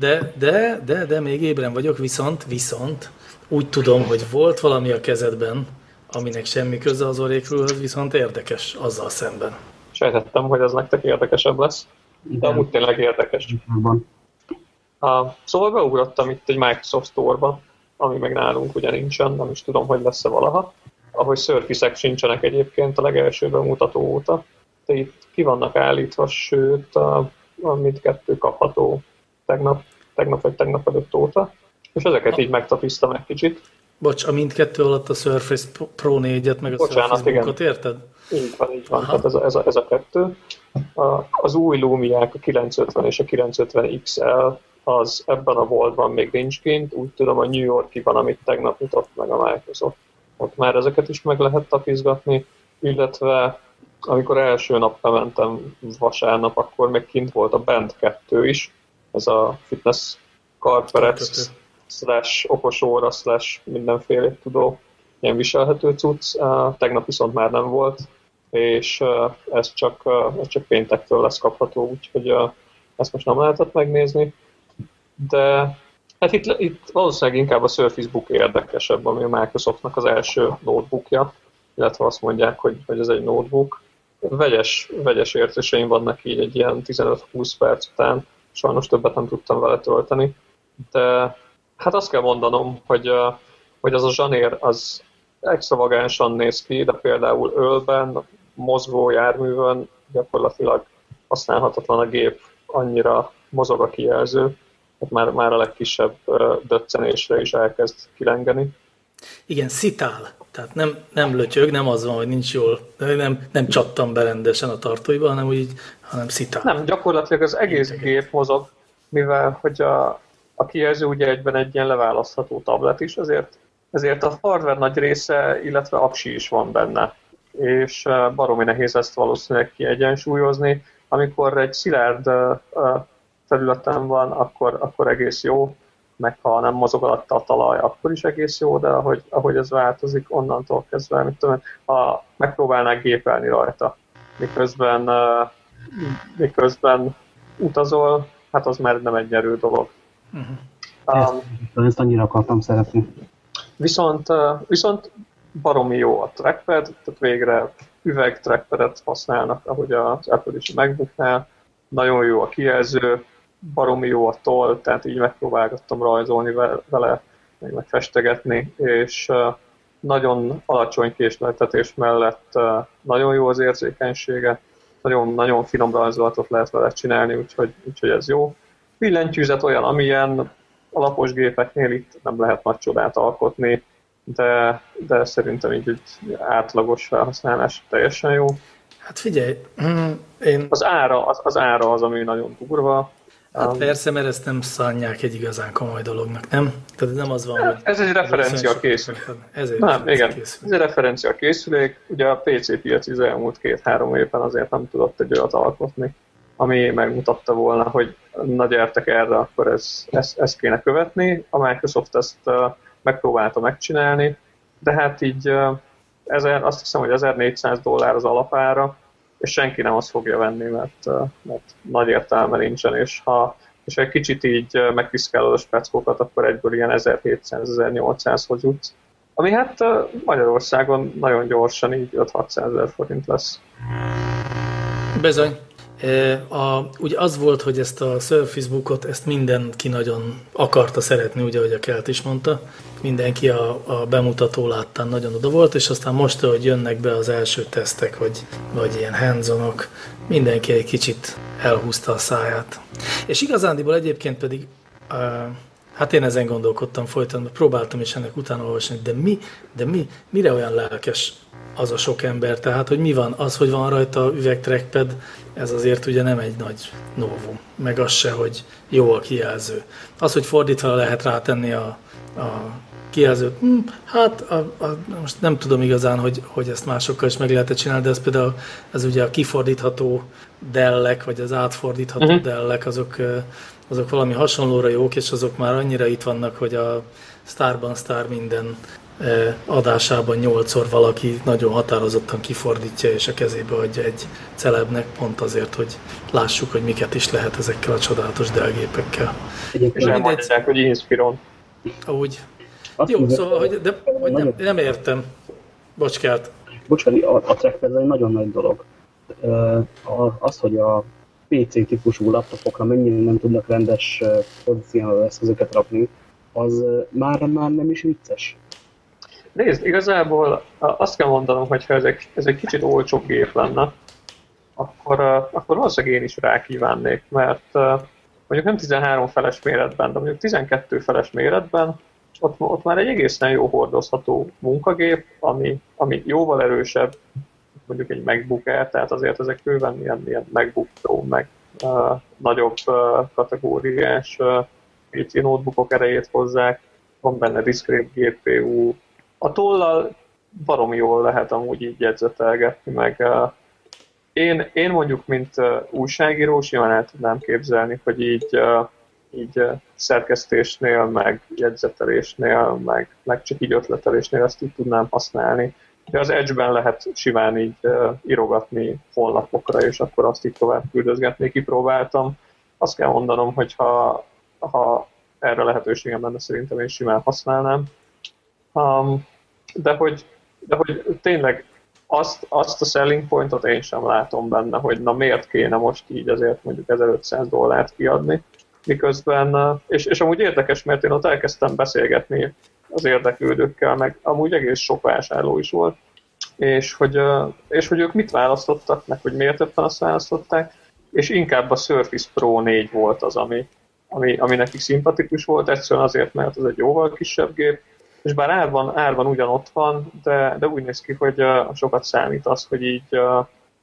de, de, de, de még ébren vagyok, viszont, viszont úgy tudom, hogy volt valami a kezedben, aminek semmi köze az Oracle-höz, viszont érdekes azzal szemben. Sejtettem, hogy ez nektek érdekesebb lesz, de amúgy tényleg érdekes. Uh, szóval beugrottam itt egy Microsoft Store-ba, ami meg nálunk ugye nincsen, nem is tudom, hogy lesz-e valaha. Ahogy Surface-ek sincsenek egyébként a legelső bemutató óta. de itt ki vannak állítva, sőt a, a mindkettő kapható tegnap, tegnap vagy tegnap előtt óta, és ezeket így megtapisztam egy kicsit. Bocs, a mindkettő alatt a Surface Pro négyet meg a Bocsánat, Surface Bookot érted? Így van, így van, aha. Tehát ez a, ez, a, ez a kettő. A, az új Lumiák, a kilencszázötven és a kilencszázötven iksz el, az ebben a boltban még nincs kint, úgy tudom a New Yorkiban, amit tegnap jutott meg a Microsoft. Ott már ezeket is meg lehet tapizgatni, illetve amikor első nap bementem vasárnap, akkor még kint volt a Band kettő is, ez a fitness karperec, slash okos óra, slash mindenféle tudó, ilyen viselhető cucc. Tegnap viszont már nem volt, és ez csak, ez csak péntektől lesz kapható, úgyhogy ezt most nem lehetett megnézni. De hát itt, itt valószínűleg inkább a Surface Book érdekesebb, ami a Microsoftnak az első notebookja, illetve azt mondják, hogy, hogy ez egy notebook. Vegyes, vegyes értéseim vannak így egy ilyen tizenöt-húsz perc után, sajnos többet nem tudtam vele tölteni, de hát azt kell mondanom, hogy, hogy az a zsanér az extravagánsan néz ki, de például ölben, mozgó járművön gyakorlatilag használhatatlan a gép, annyira mozog a kijelző, hogy már, már a legkisebb döccenésre is elkezd kilengeni. Igen, szitál, tehát nem, nem lötyög, nem az van, hogy nincs jól, nem, nem csattam be rendesen a tartóiba, hanem úgy, hanem szitál. Nem, gyakorlatilag az egész gép mozog, mivel hogy a A kijelző ugye egyben egy ilyen leválasztható tablet is, ezért, ezért a hardware nagy része, illetve aksi is van benne. És baromi nehéz ezt valószínűleg kiegyensúlyozni. Amikor egy szilárd felületen van, akkor, akkor egész jó, meg ha nem mozog alatta a talaj, akkor is egész jó, de ahogy, ahogy ez változik, onnantól kezdve, mit tudom, ha megpróbálnák gépelni rajta, miközben, miközben utazol, hát az már nem egy nyerő dolog. Uh-huh. Um, ezt annyira akartam szeretni. Viszont, viszont baromi jó a trackpad, tehát végre üveg trackpadet használnak, ahogy az Apple is MacBooknál. Nagyon jó a kijelző, baromi jó a toll, tehát így megpróbálgattam rajzolni vele, meg festegetni, és nagyon alacsony késleltetés mellett nagyon jó az érzékenysége, nagyon, nagyon finom rajzolatot lehet vele csinálni, úgyhogy, úgyhogy ez jó. Billentyűzet olyan, amilyen a lapos gépeknél itt nem lehet nagy csodát alkotni, de, de szerintem így egy átlagos felhasználás teljesen jó. Hát figyelj, én... Az ára az, az, ára az ami nagyon durva. Hát persze, mert ezt nem szánják egy igazán komoly dolognak, nem? Tehát nem az van, hát, ez egy referencia készülék. Nem, igen, készülék. Ez egy referencia készülék. Ugye a pé cé piac az elmúlt két-három évben azért nem tudott egy olyat alkotni, ami megmutatta volna, hogy na gyertek erre, akkor ezt ez, ez kéne követni. A Microsoft ezt megpróbálta megcsinálni, de hát így azt hiszem, hogy ezernégyszáz dollár az alapára, és senki nem azt fogja venni, mert, mert nagy értelme nincsen, és ha és egy kicsit így megpiszkálod a speckókat, akkor egyből ilyen ezerhétszáz-ezernyolcszázhoz jutsz, ami hát Magyarországon nagyon gyorsan így öt-hatszázezer forint lesz. Bizony. A, ugye az volt, hogy ezt a Surface Bookot, ezt mindenki nagyon akarta szeretni, ugye, ahogy a Kelt is mondta. Mindenki a, a bemutató láttán nagyon oda volt, és aztán most, hogy jönnek be az első tesztek, vagy, vagy ilyen hands-onok, mindenki egy kicsit elhúzta a száját. És igazándiból egyébként pedig, uh, hát én ezen gondolkodtam folyton, próbáltam is ennek utánolvasni, de mi, de mi, mire olyan lelkes az a sok ember? Tehát, hogy mi van? Az, hogy van rajta üvegtrackpad, ez azért ugye nem egy nagy novum, meg az se, hogy jó a kijelző. Az, hogy fordítva lehet rátenni a, a kijelzőt, hm, hát a, a, most nem tudom igazán, hogy, hogy ezt másokkal is meg lehet csinálni, de ez például ez ugye a kifordítható dellek, vagy az átfordítható uh-huh. dellek, azok, azok valami hasonlóra jók, és azok már annyira itt vannak, hogy a Starban Star minden adásában nyolcszor valaki nagyon határozottan kifordítja és a kezébe adja egy celebnek, pont azért, hogy lássuk, hogy miket is lehet ezekkel a csodálatos delgépekkel. És elmondják, hogy inspiron. Úgy. Azt jó, mondja, szóval, hogy, de, hogy nem, nem értem. Bocskát. Bocsánat, a, a trackpad egy nagyon nagy dolog. Az, hogy a pé cé típusú laptopokra mennyire nem tudnak rendes pozícióra eszközöket rakni, az már, már nem is vicces. Nézd, igazából azt kell mondanom, hogy ha ez egy, ez egy kicsit olcsó gép lenne, akkor, akkor valószínűleg én is rákívánnék, mert mondjuk nem tizenhárom feles méretben, de mondjuk tizenkettő feles méretben, ott, ott már egy egészen jó hordozható munkagép, ami, ami jóval erősebb, mondjuk egy MacBook Air, tehát azért ezek bőven ilyen, ilyen MacBook Pro, meg uh, nagyobb uh, kategóriás uh, i té notebookok erejét hozzák, van benne diszkrét gé pé u. A tollal baromi jól lehet amúgy így jegyzetelgetni, meg uh, én, én mondjuk, mint uh, újságíró, simán el tudnám képzelni, hogy így uh, így szerkesztésnél, meg jegyzetelésnél, meg, meg csak így ötletelésnél ezt így tudnám használni. De az Edge-ben lehet simán így írogatni honlapokra, és akkor azt így tovább küldözgetni, kipróbáltam. Azt kell mondanom, hogy ha, ha erre lehetőségem lenne, szerintem én simán használnám. Um, de, hogy, de hogy tényleg azt, azt a selling pointot én sem látom benne, hogy na miért kéne most így azért mondjuk ezerötszáz dollárt kiadni. Miközben, és, és amúgy érdekes, mert én ott elkezdtem beszélgetni az érdeklődőkkel, meg amúgy egész sok vásárló is volt, és hogy, és hogy ők mit választottak, meg hogy miért éppen azt választották, és inkább a Surface Pro négy volt az, ami, ami, ami nekik szimpatikus volt, egyszerűen azért, mert ez egy jóval kisebb gép, és bár árban, árban ugyanott van, de, de úgy néz ki, hogy sokat számít az, hogy így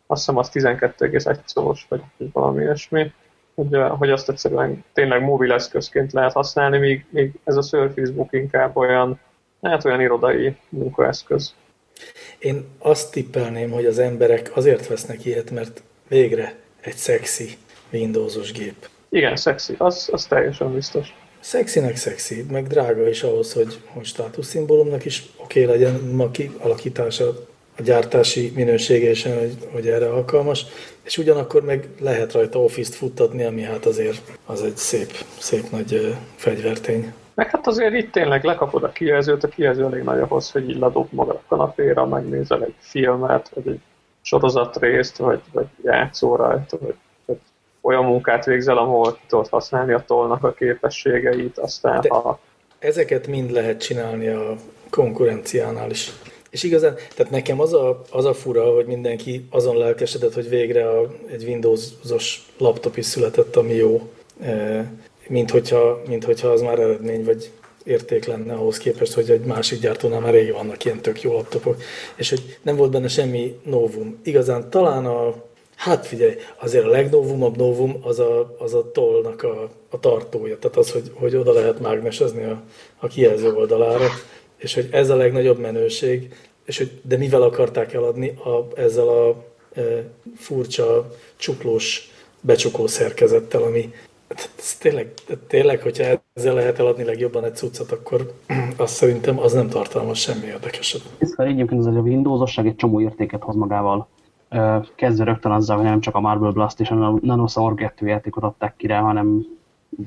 azt hiszem az tizenkettő egész egy szoros, vagy valami ilyesmi, Hogy, hogy azt egyszerűen tényleg mobileszközként lehet használni, míg, míg ez a Surface Book inkább olyan, hát olyan irodai munkaeszköz. Én azt tippelném, hogy az emberek azért vesznek ilyet, mert végre egy szexi Windowsos gép. Igen, szexi, az, az teljesen biztos. Szexinek szexi, meg drága is ahhoz, hogy, hogy státuszszimbólumnak is oké okay legyen ma kialakítása, a gyártási minőségésen, hogy, hogy erre alkalmas, és ugyanakkor meg lehet rajta Office-t futtatni, ami hát azért az egy szép, szép nagy uh, fegyvertény. Meg hát azért itt tényleg lekapod a kijelzőt, a kijelző elég nagy ahhoz, hogy így ledob magad a kanapéra, megnézel egy filmet, vagy egy sorozatrészt, vagy, vagy játszol rajta, vagy, vagy olyan munkát végzel, ahol tudod használni a tollnak a képességeit, aztán a... Ezeket mind lehet csinálni a konkurenciánál is. És igazán, tehát nekem az a, az a fura, hogy mindenki azon lelkesedett, hogy végre a, egy Windows-os laptop is született, ami jó, e, mint, hogyha, mint hogyha az már eredmény vagy érték lenne ahhoz képest, hogy egy másik gyártónál már rég vannak ilyen tök jó laptopok, és hogy nem volt benne semmi novum. Igazán talán a, hát figyelj, azért a legnovumabb novum az a, az a tollnak a, a tartója, tehát az, hogy, hogy oda lehet mágnesezni a, a kijelző oldalára. És hogy ez a legnagyobb menőség, és hogy de mivel akarták eladni a, ezzel a e, furcsa, csuklós, becsukó szerkezettel, ami tényleg, tényleg, hogyha ezzel lehet eladni legjobban egy cuccot, akkor azt szerintem az nem tartalmaz semmi érdekeset. Egyébként ez a Windowsosság egy csomó értéket hoz magával. Kezdve rögtön azzal, hogy nem csak a Marble Blast és a NanoSaur kettő játékot adták ki rá, hanem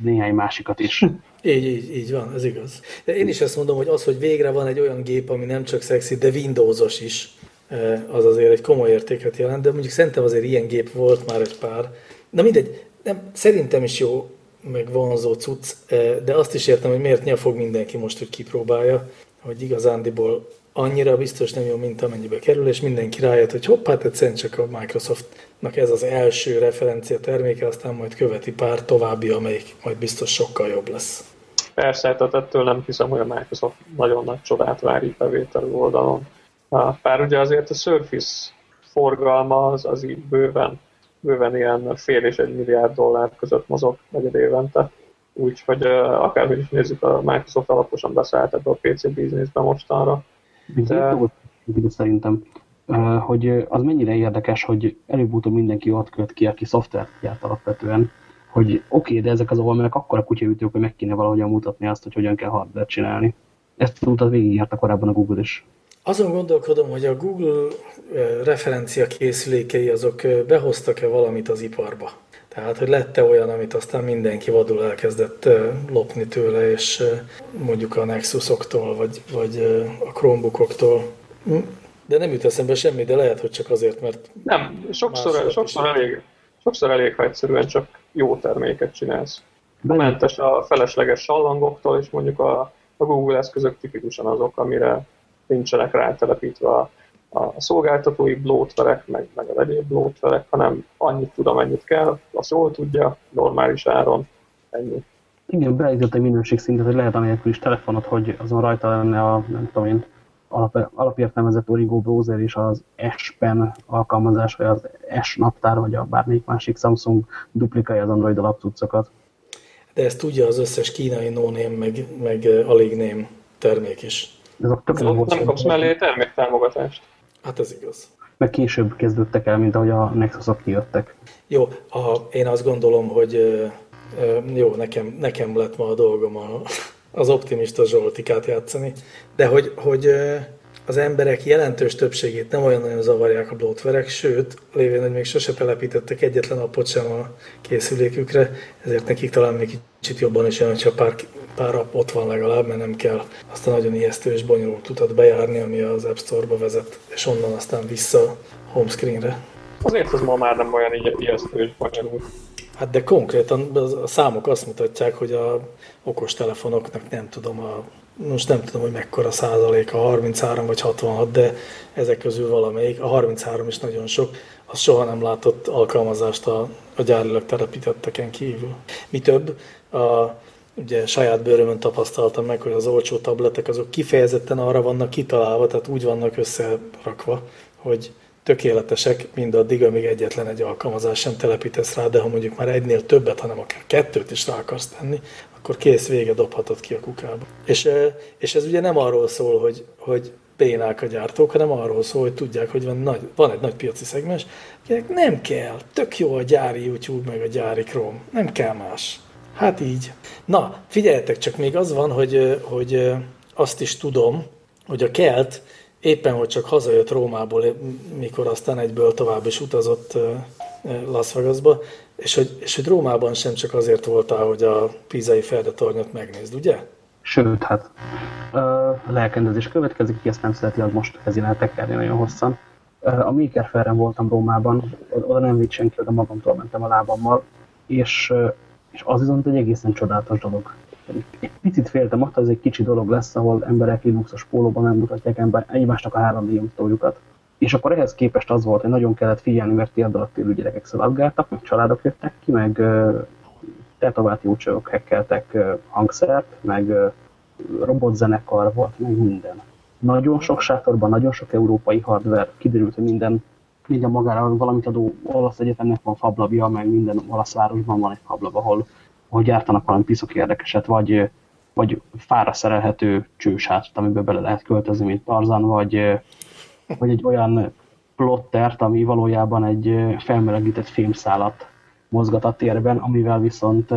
néhány másikat is. Így, így, így van, ez igaz. De én is azt mondom, hogy az, hogy végre van egy olyan gép, ami nem csak szexi, de Windowsos is, az azért egy komoly értéket jelent, de mondjuk szerintem azért ilyen gép volt már egy pár. Na mindegy, nem, szerintem is jó, meg vonzó cucc, de azt is értem, hogy miért nyafog mindenki most, hogy kipróbálja, hogy igazándiból annyira biztos nem jó, mint amennyibe kerül, és mindenki rájött, hogy hopp, hát egyszerűen csak a Microsoftnak ez az első referencia terméke, aztán majd követi pár további, amelyik majd biztos sokkal jobb lesz. Persze, tehát ettől nem hiszem, hogy a Microsoft nagyon nagy csodát vár így bevételű oldalon. Bár ugye azért a Surface forgalma az, az így bőven, bőven ilyen fél és egy milliárd dollár között mozog negyed évente. Úgyhogy akárhogy is nézzük, a Microsoft alaposan beszállt ebbe a pé cé bizniszbe mostanra. De... de szerintem, hogy az mennyire érdekes, hogy előbb-utóbb mindenki ott költ ki, aki szoftvert járt alapvetően, hogy oké, de ezek az olmelyek akkora kutyaütők, hogy meg kéne valahogyan mutatni azt, hogy hogyan kell hardware csinálni. Ezt az utat végigírta korábban a Google is. Azon gondolkodom, hogy a Google referencia készülékei azok behoztak-e valamit az iparba. Tehát, hogy lett-e olyan, amit aztán mindenki vadul elkezdett lopni tőle, és mondjuk a Nexusoktól, vagy, vagy a Chromebookoktól. De nem jut eszembe semmi, de lehet, hogy csak azért, mert... Nem, sokszor, sokszor, elég, sokszor elég, ha egyszerűen csak jó terméket csinálsz. Mentes a felesleges sallangoktól, és mondjuk a, a Google eszközök tipikusan azok, amire nincsenek rátelepítve a a szolgáltatói blótverek, meg, meg a egyéb blótverek, hanem annyit tud, amennyit kell, azt jól tudja, normális áron, ennyi. Igen, beállított egy minőségszintet, hogy lehet anélkül is telefonot, hogy azon rajta lenne a, nem tudom én, alap, alapértelmezett Origo browser és az S-Pen alkalmazás, vagy az S-naptár, vagy a bármelyik másik Samsung duplikálja az Android alapcuccokat. De ezt tudja az összes kínai no-name, meg, meg alig-name termék is. Azok nem kapsz mellé terméktámogatást. Hát ez igaz. Meg később kezdődtek el, mint ahogy a Nexus-ok kijöttek. Jó, a, én azt gondolom, hogy jó, nekem, nekem lett ma a dolgom a, az optimista Zsoltikát játszani, de hogy, hogy az emberek jelentős többségét nem olyan nagyon zavarják a blótverek, sőt, lévén, hogy még sose telepítettek egyetlen appot sem a készülékükre, ezért nekik talán még kicsit jobban is jön, hogyha pár, pár app ott van legalább, mert nem kell azt a nagyon ijesztő és bonyolult utat bejárni, ami az App Store-ba vezet, és onnan aztán vissza a home screenre. Azért az ma már nem olyan így ijesztő és bonyolult. Hát de konkrétan a számok azt mutatják, hogy a okostelefonoknak nem tudom, a, most nem tudom, hogy mekkora százaléka, harminchárom vagy hatvanhat, de ezek közül valamelyik, a harminchárom is nagyon sok, az soha nem látott alkalmazást a, a gyárilag telepítetteken kívül. Mi több, a, ugye saját bőrömön tapasztaltam meg, hogy az olcsó tabletek azok kifejezetten arra vannak kitalálva, tehát úgy vannak összerakva, hogy tökéletesek mindaddig, amíg egyetlen egy alkalmazás sem telepítesz rá, de ha mondjuk már egynél többet, hanem akár kettőt is rá akarsz tenni, akkor kész, vége, dobhatod ki a kukába. És, és ez ugye nem arról szól, hogy, hogy bénák a gyártók, hanem arról szól, hogy tudják, hogy van, nagy, van egy nagy piaci szegmens, akinek nem kell, tök jó a gyári YouTube, meg a gyári Chrome, nem kell más. Hát így. Na, figyeljetek, csak még az van, hogy, hogy azt is tudom, hogy a Kelt éppen, hogy csak hazajött Rómából, mikor aztán egyből tovább is utazott Las Vegasba, és hogy, és hogy Rómában sem csak azért voltál, hogy a pizai feldetornyot megnézd, ugye? Sőt, hát a lelkendezés következik, ki ezt nem szereti, az most ezért eltekerni nagyon hosszan. A Makerfair-en voltam Rómában, oda nem vitt senki, oda magamtól mentem a lábammal, és, és az viszont egy egészen csodálatos dolog. Egy picit féltem attól, ez egy kicsi dolog lesz, ahol emberek Linuxos pólóban megmutatják ember egymásnak a három díjúztójukat. És akkor ehhez képest az volt, hogy nagyon kellett figyelni, mert térd alatt élő gyerekek szaladgáltak, meg családok jöttek ki, meg uh, tetovált jócsajok hekkeltek uh, hangszert, meg uh, robotzenekar volt, meg minden. Nagyon sok sátorban, nagyon sok európai hardware, kiderült, hogy minden, minden magára valamit adó olasz egyetemnek van fablabja, meg minden olasz városban van egy fablab, ahol hogy gyártanak valami piszok érdekeset, vagy, vagy fára szerelhető csősát, amiben bele lehet költözni, mint Tarzan, vagy, vagy egy olyan plottert, ami valójában egy felmelegített fémszálat mozgat a térben, amivel viszont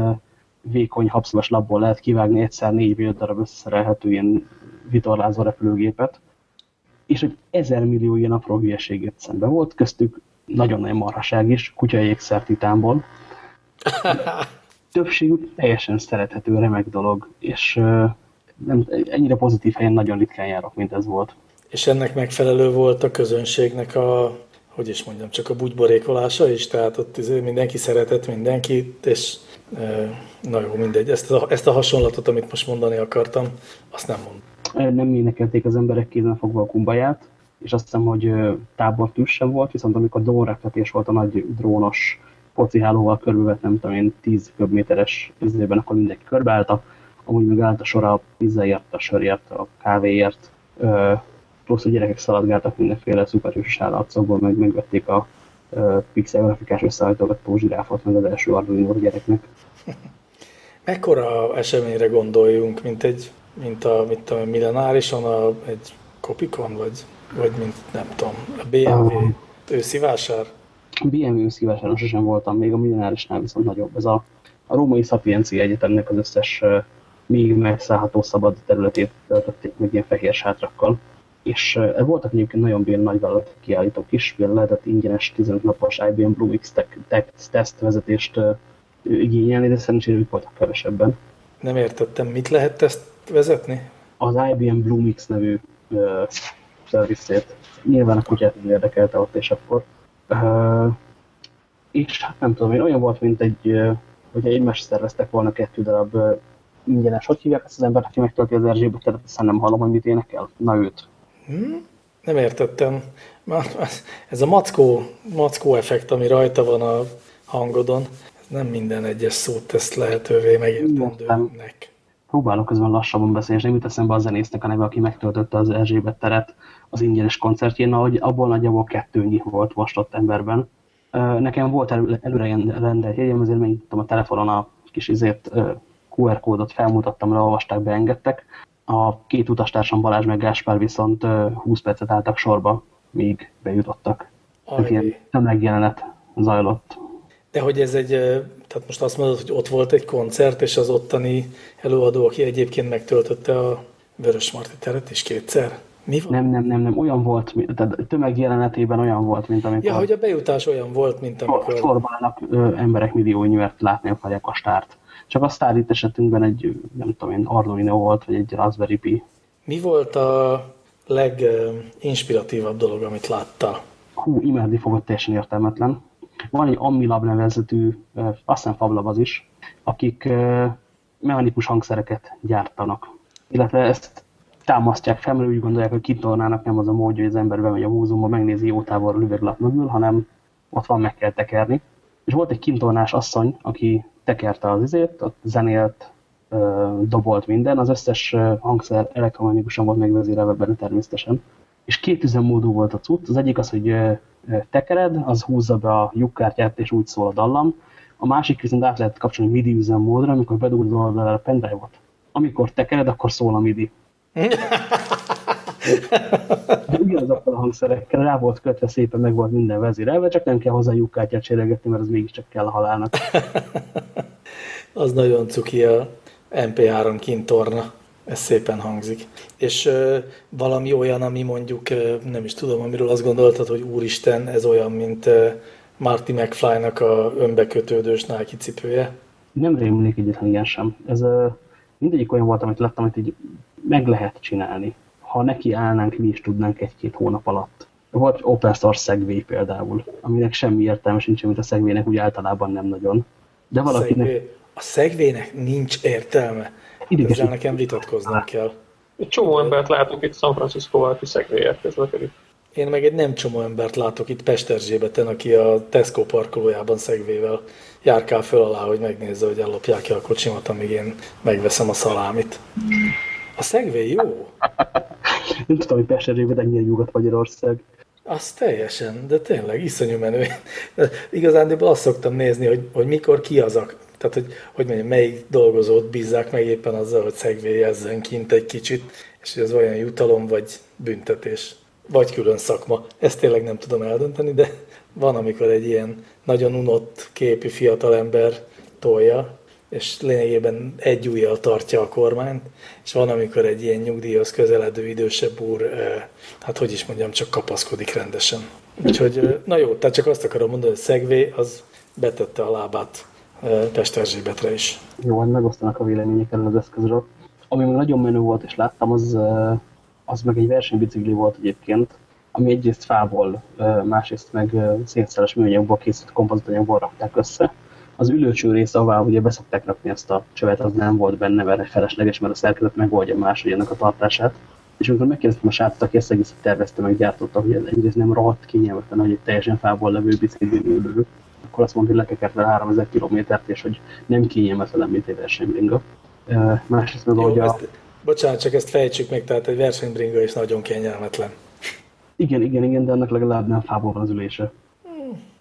vékony habszöves labból lehet kivágni egyszer négy-öt darab összeszerelhető ilyen vitorlázó repülőgépet. És egy ezer millió ilyen apró hülyeségét szemben volt, köztük nagyon-nagyon marhaság is, kutyajékszer titánból. Többségük teljesen szerethető, remek dolog, és uh, nem, ennyire pozitív helyen nagyon ritkán járok, mint ez volt. És ennek megfelelő volt a közönségnek a, hogy is mondjam, csak a bugyborékolása is, tehát ott mindenki szeretett mindenkit, és uh, na jó, mindegy, ezt a, ezt a hasonlatot, amit most mondani akartam, azt nem mondom. Nem énekelték az emberek kézen fogva a kumbaját, és azt hiszem, hogy tábortűz sem volt, viszont amikor drónreptetés volt a nagy drónos focihálóval körülvet, nem tudom én, tíz köbméteres üzében, akkor mindenki körbeállta, amúgy meg állt a sora a pizzaért, a sörért, a kávéért, plusz a gyerekek szaladgáltak mindenféle szuperhős állatszokból, meg megvették a pixel grafikás összehajtogató zsiráfot, meg az első Arduino gyereknek. Mekkora eseményre gondoljunk, mint egy, mint a, mint a millenárison, a, egy Copicon, vagy, vagy mint, nem tudom, a bé em vé um, őszi vásár? bé em vé őszívásán sosem voltam, még a millenárosnál viszont nagyobb. Ez a, a Római Szapiencia Egyetemnek az összes uh, még megszállható szabad területét töltötték meg ilyen fehér sátrakkal. És uh, voltak egyébként nagyon bír nagyvállalati kiállítók is, például lehetett ingyenes tizenöt napos i bé em Bluemix teszt vezetést uh, igényelni, de szerencsére ők voltak kevesebben. Nem értettem, mit lehet teszt vezetni? Az i bé em Bluemix nevű uh, szerviszét. Nyilván a kutyát nem érdekelte ott és akkor. Uh, és hát nem tudom, én olyan volt, mint egy, uh, hogyha egymást szerveztek volna kettő darab uh, ingyenes, hogy hívják ezt az embert, aki megtölti az Erzsébet, tehát aztán nem hallom, hogy mit énekel. Na őt. Hmm? Nem értettem. Ez a mackó, mackó effekt, ami rajta van a hangodon, ez nem minden egyes szót tesz lehetővé megértendőnek. Próbálok közben lassabban beszélni, és nem jut eszembe a zenésznek a neve, aki megtöltötte az Erzsébet teret az ingyenes koncertjén, ahogy abból nagyjából kettőnyi volt vastott emberben. Nekem volt elő, előre rendelt jegyem, azért megnyitottam a telefonon a kis izért kú er kódot, felmutattam, leolvasták, beengedtek. A két utastársam, Balázs meg Gáspár viszont húsz percet álltak sorba, míg bejutottak. Ilyen tömegjelenet zajlott. De hogy ez egy, tehát most azt mondod, hogy ott volt egy koncert, és az ottani előadó, aki egyébként megtöltötte a Vörösmarty teret is kétszer? Mi van? Nem, nem, nem, nem, olyan volt, tehát tömegjelenetében olyan volt, mint amikor... Ja, hogy a bejutás olyan volt, mint amikor... Sorbalának emberek milliói nyert látni akarják a stárt. Csak a sztár itt esetünkben egy, nem tudom én, Arduino volt, vagy egy Raspberry Pi. Mi volt a leginspiratívabb dolog, amit látta? Hú, imádni fogod, teljesen értelmetlen. Van egy Amilab nevezetű, azt hiszem Fablab az is, akik mechanikus hangszereket gyártanak. Illetve ezt támasztják fel, mert úgy gondolják, hogy kitornának, nem az a módja, hogy az ember bemegy a múzeumban, megnézi jó távolról üveglap mögül, hanem ott van, meg kell tekerni. És volt egy kintornás asszony, aki tekerte az izét, ott zenélt, dobolt minden, az összes hangszer elektronikusan volt megvezérelve benne természetesen. És két üzemmódú volt a cucc, az egyik az, hogy tekered, az húzza be a lyukkártyát és úgy szól a dallam, a másik viszont át lehet kapcsolni midi üzemmódra, amikor bedugod a pendrive-ot. Amikor tekered, akkor szól a midi. De ugyanazokkal a hangszerekkel rá volt kötve, szépen meg volt minden vezérelve, csak nem kell hozzá lyukkártyát cserélgetni, mert az mégiscsak kell a halálnak. Az nagyon cuki a em pé három kintorna. Ez szépen hangzik. És ö, valami olyan, ami mondjuk, ö, nem is tudom, amiről azt gondoltad, hogy úristen, ez olyan, mint ö, Marty McFly-nak a önbekötődős Nike cipője? Nem rémlik egyetlen ilyen sem. Ez ö, mindegyik olyan volt, amit láttam, hogy így meg lehet csinálni. Ha neki állnánk, mi is tudnánk egy-két hónap alatt. Volt open source Segway például, aminek semmi értelme sincs, mint a Segwaynek úgy általában nem nagyon. De valakinek... A Segwaynek nincs értelme. Ezzel nekem vitatkoznom kell. Egy csomó embert látok itt San Franciscóval, aki Segwayért közlekedik. Én meg egy nem csomó embert látok itt Pesterzsébeten, aki a Tesco parkolójában Segwayvel járkál föl alá, hogy megnézze, hogy ellopják-e a kocsimat, amíg én megveszem a szalámit. A Segway jó? Nem tudom, hogy Pesterzsébeten ennyire Nyugat-Magyarország. Az teljesen, de tényleg iszonyú menő. Igazándiból azt szoktam nézni, hogy, hogy mikor ki az a... Tehát, hogy, hogy mondjam, melyik dolgozót bízzák meg éppen azzal, hogy szegvélyezzen kint egy kicsit, és hogy ez olyan jutalom, vagy büntetés, vagy külön szakma. Ezt tényleg nem tudom eldönteni, de van, amikor egy ilyen nagyon unott képi fiatalember tolja, és lényegében egy ujjal tartja a kormányt, és van, amikor egy ilyen nyugdíjhoz közeledő idősebb úr, hát hogy is mondjam, csak kapaszkodik rendesen. Úgyhogy, na jó, tehát csak azt akarom mondani, hogy Segway az betette a lábát Pesterzsébetre is. Jó, hát megosztanak a vélemények erről az eszközről. Ami még nagyon menő volt, és láttam, az, az meg egy versenybicikli volt egyébként, ami egyrészt fából, másrészt meg szénszeres műanyagból készült kompozitanyagból rakták össze. Az ülőcső része, ahová ugye beszokták rakni ezt a csövet, az nem volt benne, mert felesleges, mert a szerkezet megoldja máshogy ennek a tartását. És amikor megkérdeztem a srácot, aki ezt egészet tervezte, meg gyártotta, hogy ez egyrészt nem rohadt kényelmetlen, hogy egy teljesen fából levő biciklin ülő, akkor azt mondta, hogy lekekert vele háromezer kilométert, és hogy nem kényelmetlen, mint egy versenybringa. Másrészt meg, ahogy a... Bocsánat, csak ezt fejtsük meg, tehát egy versenybringa is nagyon kényelmetlen. Igen, igen, igen, de annak legalább nem fából van az ülése.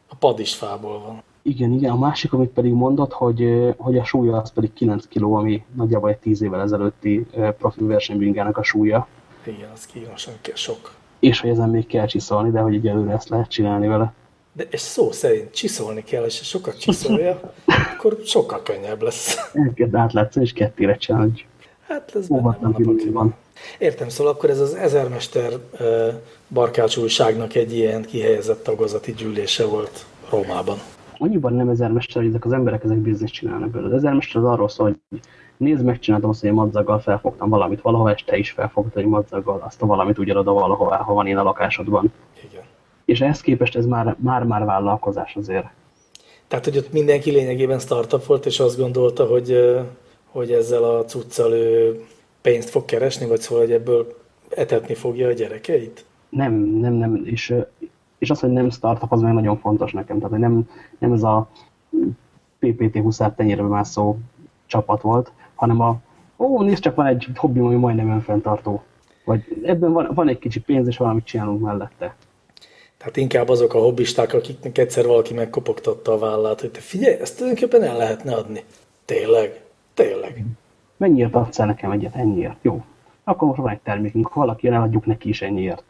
A pad is fából van. Igen, igen. A másik, amit pedig mondott, hogy, hogy a súlya az pedig kilenc kiló, ami nagyjából egy tíz évvel ezelőtti profi versenybringának a súlya. Igen, az kínosan sok. És hogy ezen még kell csiszolni, de hogy így előre ezt lehet csinálni vele. De és szó szerint csiszolni kell, és ha sokat csiszolja, akkor sokkal könnyebb lesz. Egyet átlátszol, és kettére csinálj. Hát ez benne van. Értem, szóval akkor ez az ezermester barkács újságnak egy ilyen kihelyezett tagozati gyűlése volt Rómában. Annyiban nem ezermester, hogy ezek az emberek ezek bizniszt csinálnak belőle. Az ezermester az arról szól, hogy nézd, megcsináltam azt, hogy én madzaggal felfogtam valamit valahova, és te is felfogtad, hogy madzaggal azt a valamit ugyanoda valahová, ha van én a lakásodban. Igen. És ehhez képest ez már-már vállalkozás azért. Tehát, hogy ott mindenki lényegében startup volt, és azt gondolta, hogy, hogy ezzel a cuccal ő pénzt fog keresni, vagy szóval, hogy ebből etetni fogja a gyerekeit? nem, nem, nem, és, és az, hogy nem startup, az meg nagyon fontos nekem, tehát nem, nem ez a pé pé té húsz tenyérbe mászó csapat volt, hanem a, ó, nézd csak, van egy hobbi, ami majdnem önfenntartó, vagy ebben van, van egy kicsi pénz, és valamit csinálunk mellette. Tehát inkább azok a hobbisták, akiknek egyszer valaki megkopogtatta a vállát, hogy te figyelj, ezt tulajdonképpen el lehetne adni. Tényleg, tényleg. Mennyiért adsz el nekem egyet? Ennyiért. Jó. Akkor most van egy termékünk, ha valaki eladjuk neki is ennyiért.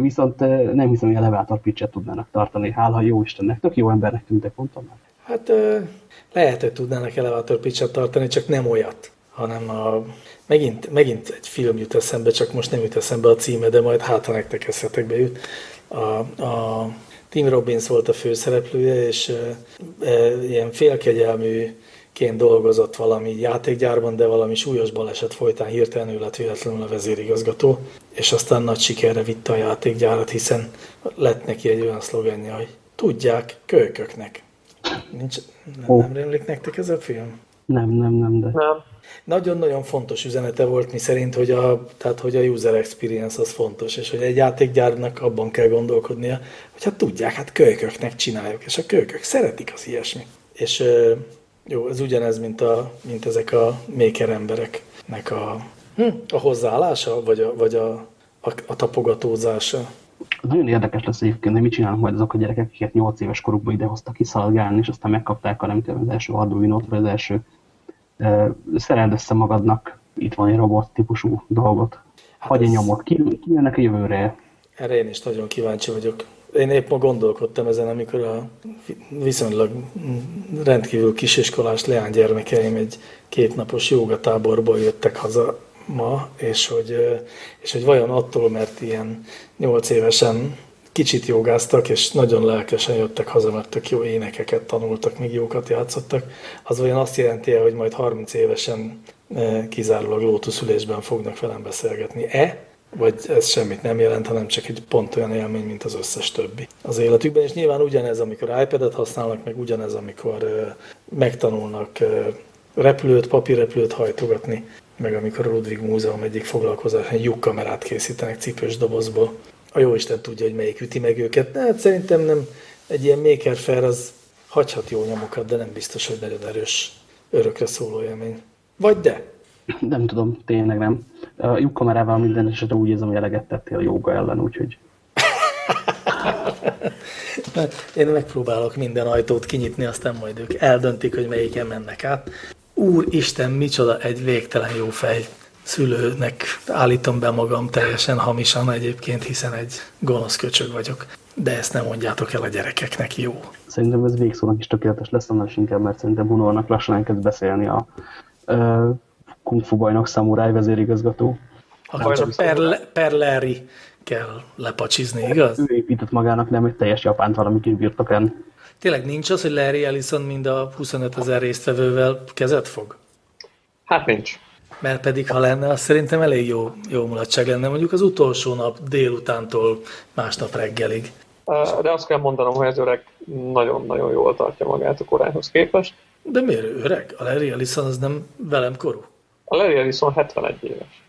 Viszont nem hiszem, hogy a elevator pitch-et tudnának tartani. Hála jó Istennek, tök jó embernek tűntek, mondtam már. Hát lehet, hogy tudnának elevator pitch-et tartani, csak nem olyat, hanem a... Megint, megint egy film jut eszembe, csak most nem jut eszembe a címe, de majd hátra nektek eszetekbe jut. A, a Tim Robbins volt a főszereplője, és e, e, ilyen félkegyelműként dolgozott valami játékgyárban, de valami súlyos baleset folytán hirtelen ő lett véletlenül a vezérigazgató, és aztán nagy sikerre vitte a játékgyárat, hiszen lett neki egy olyan szlogenje, hogy tudják, kölyköknek. Nincs, nem, oh. nem rémlik nektek ez a film? Nem, nem, nem, de... Nem. Nagyon-nagyon fontos üzenete volt, mi szerint, hogy a, tehát, hogy a user experience az fontos, és hogy egy játékgyárnak abban kell gondolkodnia, hogy hát tudják, hát kölyköknek csináljuk, és a kölykök szeretik az ilyesmit. És jó, ez ugyanez, mint, a, mint ezek a maker embereknek a, a hozzáállása, vagy, a, vagy a, a, a tapogatózása. Nagyon érdekes lesz egyébként, hogy mit csinálnak majd azok a gyerekek, akiket nyolc éves korukban idehoztak kiszalgálni, és aztán megkapták a, nem tudom, az első Arduino-t, vagy az első szereld össze magadnak, itt van egy robot típusú dolgot. Hagy hát egy nyomot, ki, ki jönnek a jövőre? Erre én is nagyon kíváncsi vagyok. Én épp ma gondolkodtam ezen, amikor a viszonylag rendkívül kisiskolás leánygyermekeim egy kétnapos jógatáborból jöttek haza ma, és hogy, és hogy vajon attól, mert ilyen nyolc évesen kicsit jogáztak, és nagyon lelkesen jöttek haza, mert tök jó énekeket tanultak, még jókat játszottak. Az olyan azt jelenti, hogy majd harminc évesen kizárólag lótuszülésben fognak velem beszélgetni. E? Vagy ez semmit nem jelent, hanem csak egy pont olyan élmény, mint az összes többi az életükben. És nyilván ugyanez, amikor iPad-et használnak, meg ugyanez, amikor megtanulnak repülőt, papírrepülőt hajtogatni, meg amikor a Ludwig Múzeum egyik foglalkozásán lyukkamerát készítenek cipős dobozból. A jóisten tudja, hogy melyik üti meg őket. De hát szerintem nem, egy ilyen maker fair az hagyhat jó nyomokat, de nem biztos, hogy nagyon erős örökre szóló élmény. Vagy de? Nem tudom, tényleg nem. A lyukkamerával minden esetre úgy érzem, hogy eleget tettél a jóga ellen, úgyhogy... Én megpróbálok minden ajtót kinyitni, aztán majd ők eldöntik, hogy melyiken mennek át. Úristen, micsoda egy végtelen jó fej. Szülőnek állítom be magam teljesen hamisan egyébként, hiszen egy gonosz köcsög vagyok. De ezt nem mondjátok el a gyerekeknek, jó? Szerintem ez végszónak is tökéletes lesz, annál is inkább, mert szerintem Hunornak lassan elkezd beszélni a ö, kung fu bajnok szamuráj vezérigazgató. Akkor csak per, per Larry kell lepacsizni, igaz? Ő épített magának nem egy teljes japánt valami kis birtokán. Tényleg nincs az, hogy Larry Ellison mind a huszonöt ezer résztvevővel kezet fog? Hát nincs. Mert pedig, ha lenne, az szerintem elég jó, jó mulatság lenne, mondjuk az utolsó nap délutántól másnap reggelig. De azt kell mondanom, hogy ez öreg nagyon-nagyon jól tartja magát a korához képest. De miért öreg? A Larry Ellison az nem velem korú? A Larry Ellison hetvenegy éves.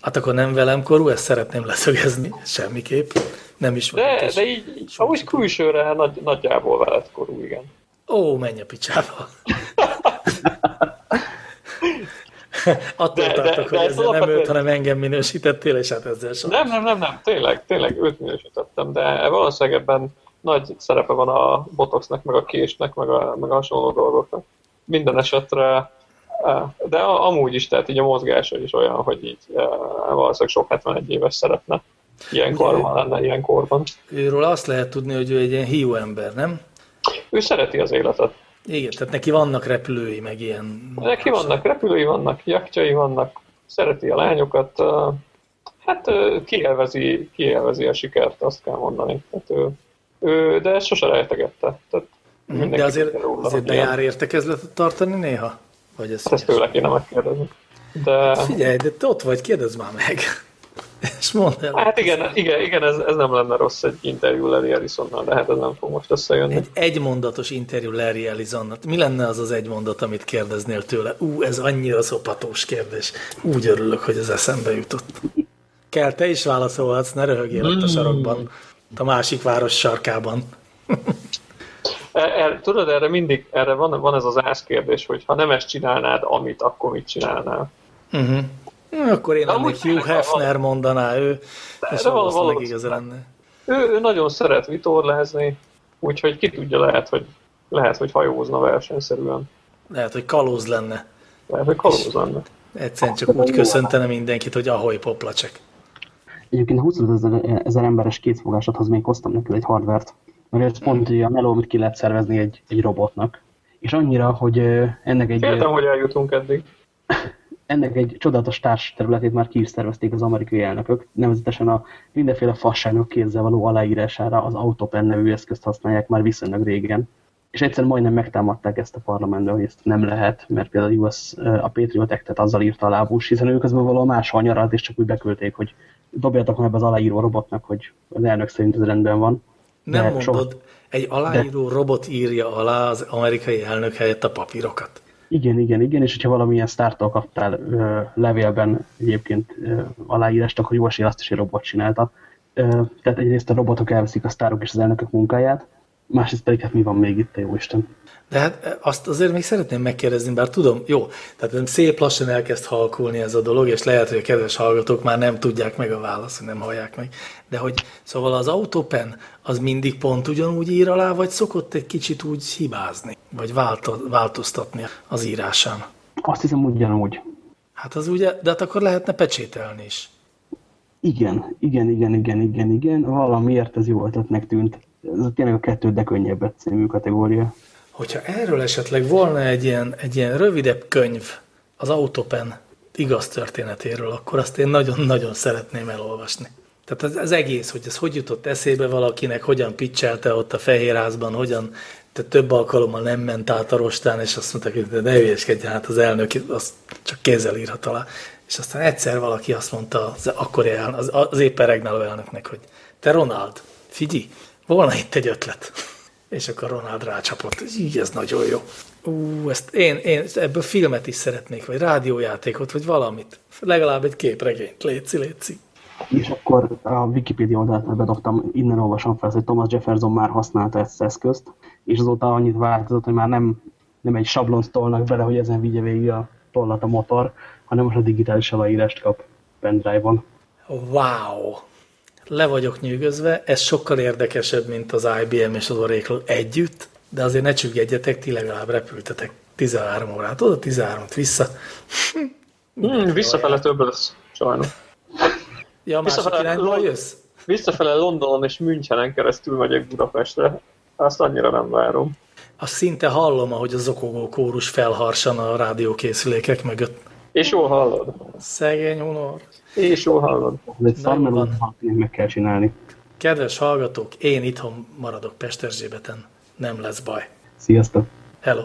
Hát akkor nem velem korú, ezt szeretném leszögezni, semmiképp. Nem is van. De, de így, ahogy külsőre nagy, nagyjából veled korú, igen. Ó, menj a picsába! Attól de, tartok, de, hogy ezzel nem őt, hanem engem minősítettél, és hát ezzel soha. Nem, nem, nem, nem, tényleg, tényleg őt minősítettem, de valószínűleg ebben nagy szerepe van a botoxnak, meg a késnek, meg a, meg a hasonló dolgoknak. Minden esetre, de amúgy is, tehát így a mozgása is olyan, hogy így valószínűleg sok hetvenegy éves szeretne. Ilyenkor van lenne, ilyenkorban. Őről azt lehet tudni, hogy ő egy ilyen hiú ember, nem? Ő szereti az életet. Igen, tehát neki vannak repülői, meg ilyen... Neki vannak repülői, vannak jachtjai, vannak, szereti a lányokat, hát kielvezi, kielvezi a sikert, azt kell mondani. Hát ő, ő, de ezt sose rejtegette. Tehát de azért, róla, azért bejár értekezletet tartani néha? Vagy ez hát ezt tőle kéne megkérdezni. De... Figyelj, de te ott vagy, kérdezz már meg. És mondd el. Hát igen, igen, igen ez, ez nem lenne rossz egy interjú Larry Ellisonnal, de hát ez nem fog most összejönni. Egy egymondatos interjú Larry Ellison-nal. Mi lenne az az egy mondat, amit kérdeznél tőle? Ú, ez annyira szopatós kérdés. Úgy örülök, hogy ez eszembe jutott. Kell, te is válaszolhatsz, ne röhögjél mm. ott a sarokban, a másik város sarkában. Er, tudod, erre mindig erre van, van ez az ászkérdés, hogy ha nem ezt csinálnád, amit, akkor mit csinálnál? Uh-huh. Akkor én ennek Hugh Hefner van. Mondaná ő, és valószínűleg igaza lenne. Ő, ő nagyon szeret vitorlázni, úgyhogy ki tudja, lehet, hogy, lehet, hogy hajózna versenyszerűen. Lehet, hogy kalóz lenne. Lehet, hogy kalóz lenne. Egyszerűen csak úgy köszöntene mindenkit, hogy ahoj poplacsek. Egyébként húszezer emberes kézfogásodhoz még hoztam neked egy hardvert. Mert ez pont a melót ki lehet szervezni egy, egy robotnak. És annyira, hogy ennek egy... Féltem, hogy eljutunk eddig. Ennek egy csodálatos társ területét már ki is szervezték az amerikai elnökök. Nevezetesen a mindenféle fasságnak kézzel való aláírására az Autopen nevű eszközt használják már viszonylag régen. És egyszer majdnem megtámadták ezt a parlamentben, hogy ezt nem lehet, mert például a, u es, a Patriot Act-et azzal írta alá Bush, hiszen ők közben valahol máshol nyaralt, és csak úgy beküldték, hogy dobjátok meg az aláíró robotnak, hogy az elnök szerint ez rendben van. Nem mondod, soha... egy aláíró de... robot írja alá az amerikai elnök helyett a papírokat. Igen, igen, igen, és hogyha valamilyen sztártól kaptál ö, levélben egyébként ö, aláírást, akkor jó esély azt is egy robot csinálta. Ö, tehát egyrészt a robotok elveszik a sztárok és az elnökök munkáját, másrészt pedig hát mi van még itt, jó Isten. De hát azt azért még szeretném megkérdezni, bár tudom, jó, tehát szép lassan elkezd halkulni ez a dolog, és lehet, hogy a kedves hallgatók már nem tudják meg a választ, nem hallják meg. De hogy szóval az Autopen az mindig pont ugyanúgy ír alá, vagy szokott egy kicsit úgy hibázni, vagy változtatni az írásán? Azt hiszem ugyanúgy. Hát az ugye, de hát akkor lehetne pecsételni is. Igen, igen, igen, igen, igen, igen, valamiért ez jó ötletnek tűnt. Ez tényleg a kettő, de könnyebb című kategória. Hogyha erről esetleg volna egy ilyen, egy ilyen rövidebb könyv az Autopen igaz történetéről, akkor azt én nagyon-nagyon szeretném elolvasni. Tehát az, az egész, hogy ez hogy jutott eszébe valakinek, hogyan pitchelte ott a Fehérházban, hogyan tehát több alkalommal nem ment át a rostán, és azt mondták, hogy ne hülyeskedjen, hát az elnök azt csak kézzel írhat alá. És aztán egyszer valaki azt mondta az, akkori elnök, az, az éppen regnáló elnöknek, hogy te Ronald, figyelj, volna itt egy ötlet. És akkor Ronald rácsapott. Így, ez nagyon jó. Ú, ezt én, én ebből filmet is szeretnék, vagy rádiójátékot, vagy valamit. Legalább egy képregényt. Léci, léci. És akkor a Wikipedia oldalát bedobtam, innen olvasom fel, hogy Thomas Jefferson már használta ezt az eszközt, és azóta annyit változott, hogy már nem, nem egy sablont tolnak bele, hogy ezen vigye végig a tollat a motor, hanem most a digitális aláírást kap pendrive-on. Wow! Le vagyok nyűgözve, ez sokkal érdekesebb, mint az i bé em és az Oracle együtt, de azért ne csüggedjetek, ti legalább repültetek tizenhárom órát oda, tizenhármat vissza. Hmm, visszafele több lesz, sajnos. Ja, visszafele, irányból jössz? Visszafele Londonon és Münchenen keresztül megyek Budapestre, azt annyira nem várom. Azt szinte hallom, ahogy a zokogó kórus felharsan a rádiókészülékek mögött. És jól hallod. Szegény Hunor. És jól hallod. Ez egy meg kell csinálni. Kedves hallgatók, én itthon maradok Pesterzsébeten. Nem lesz baj. Sziasztok. Hello.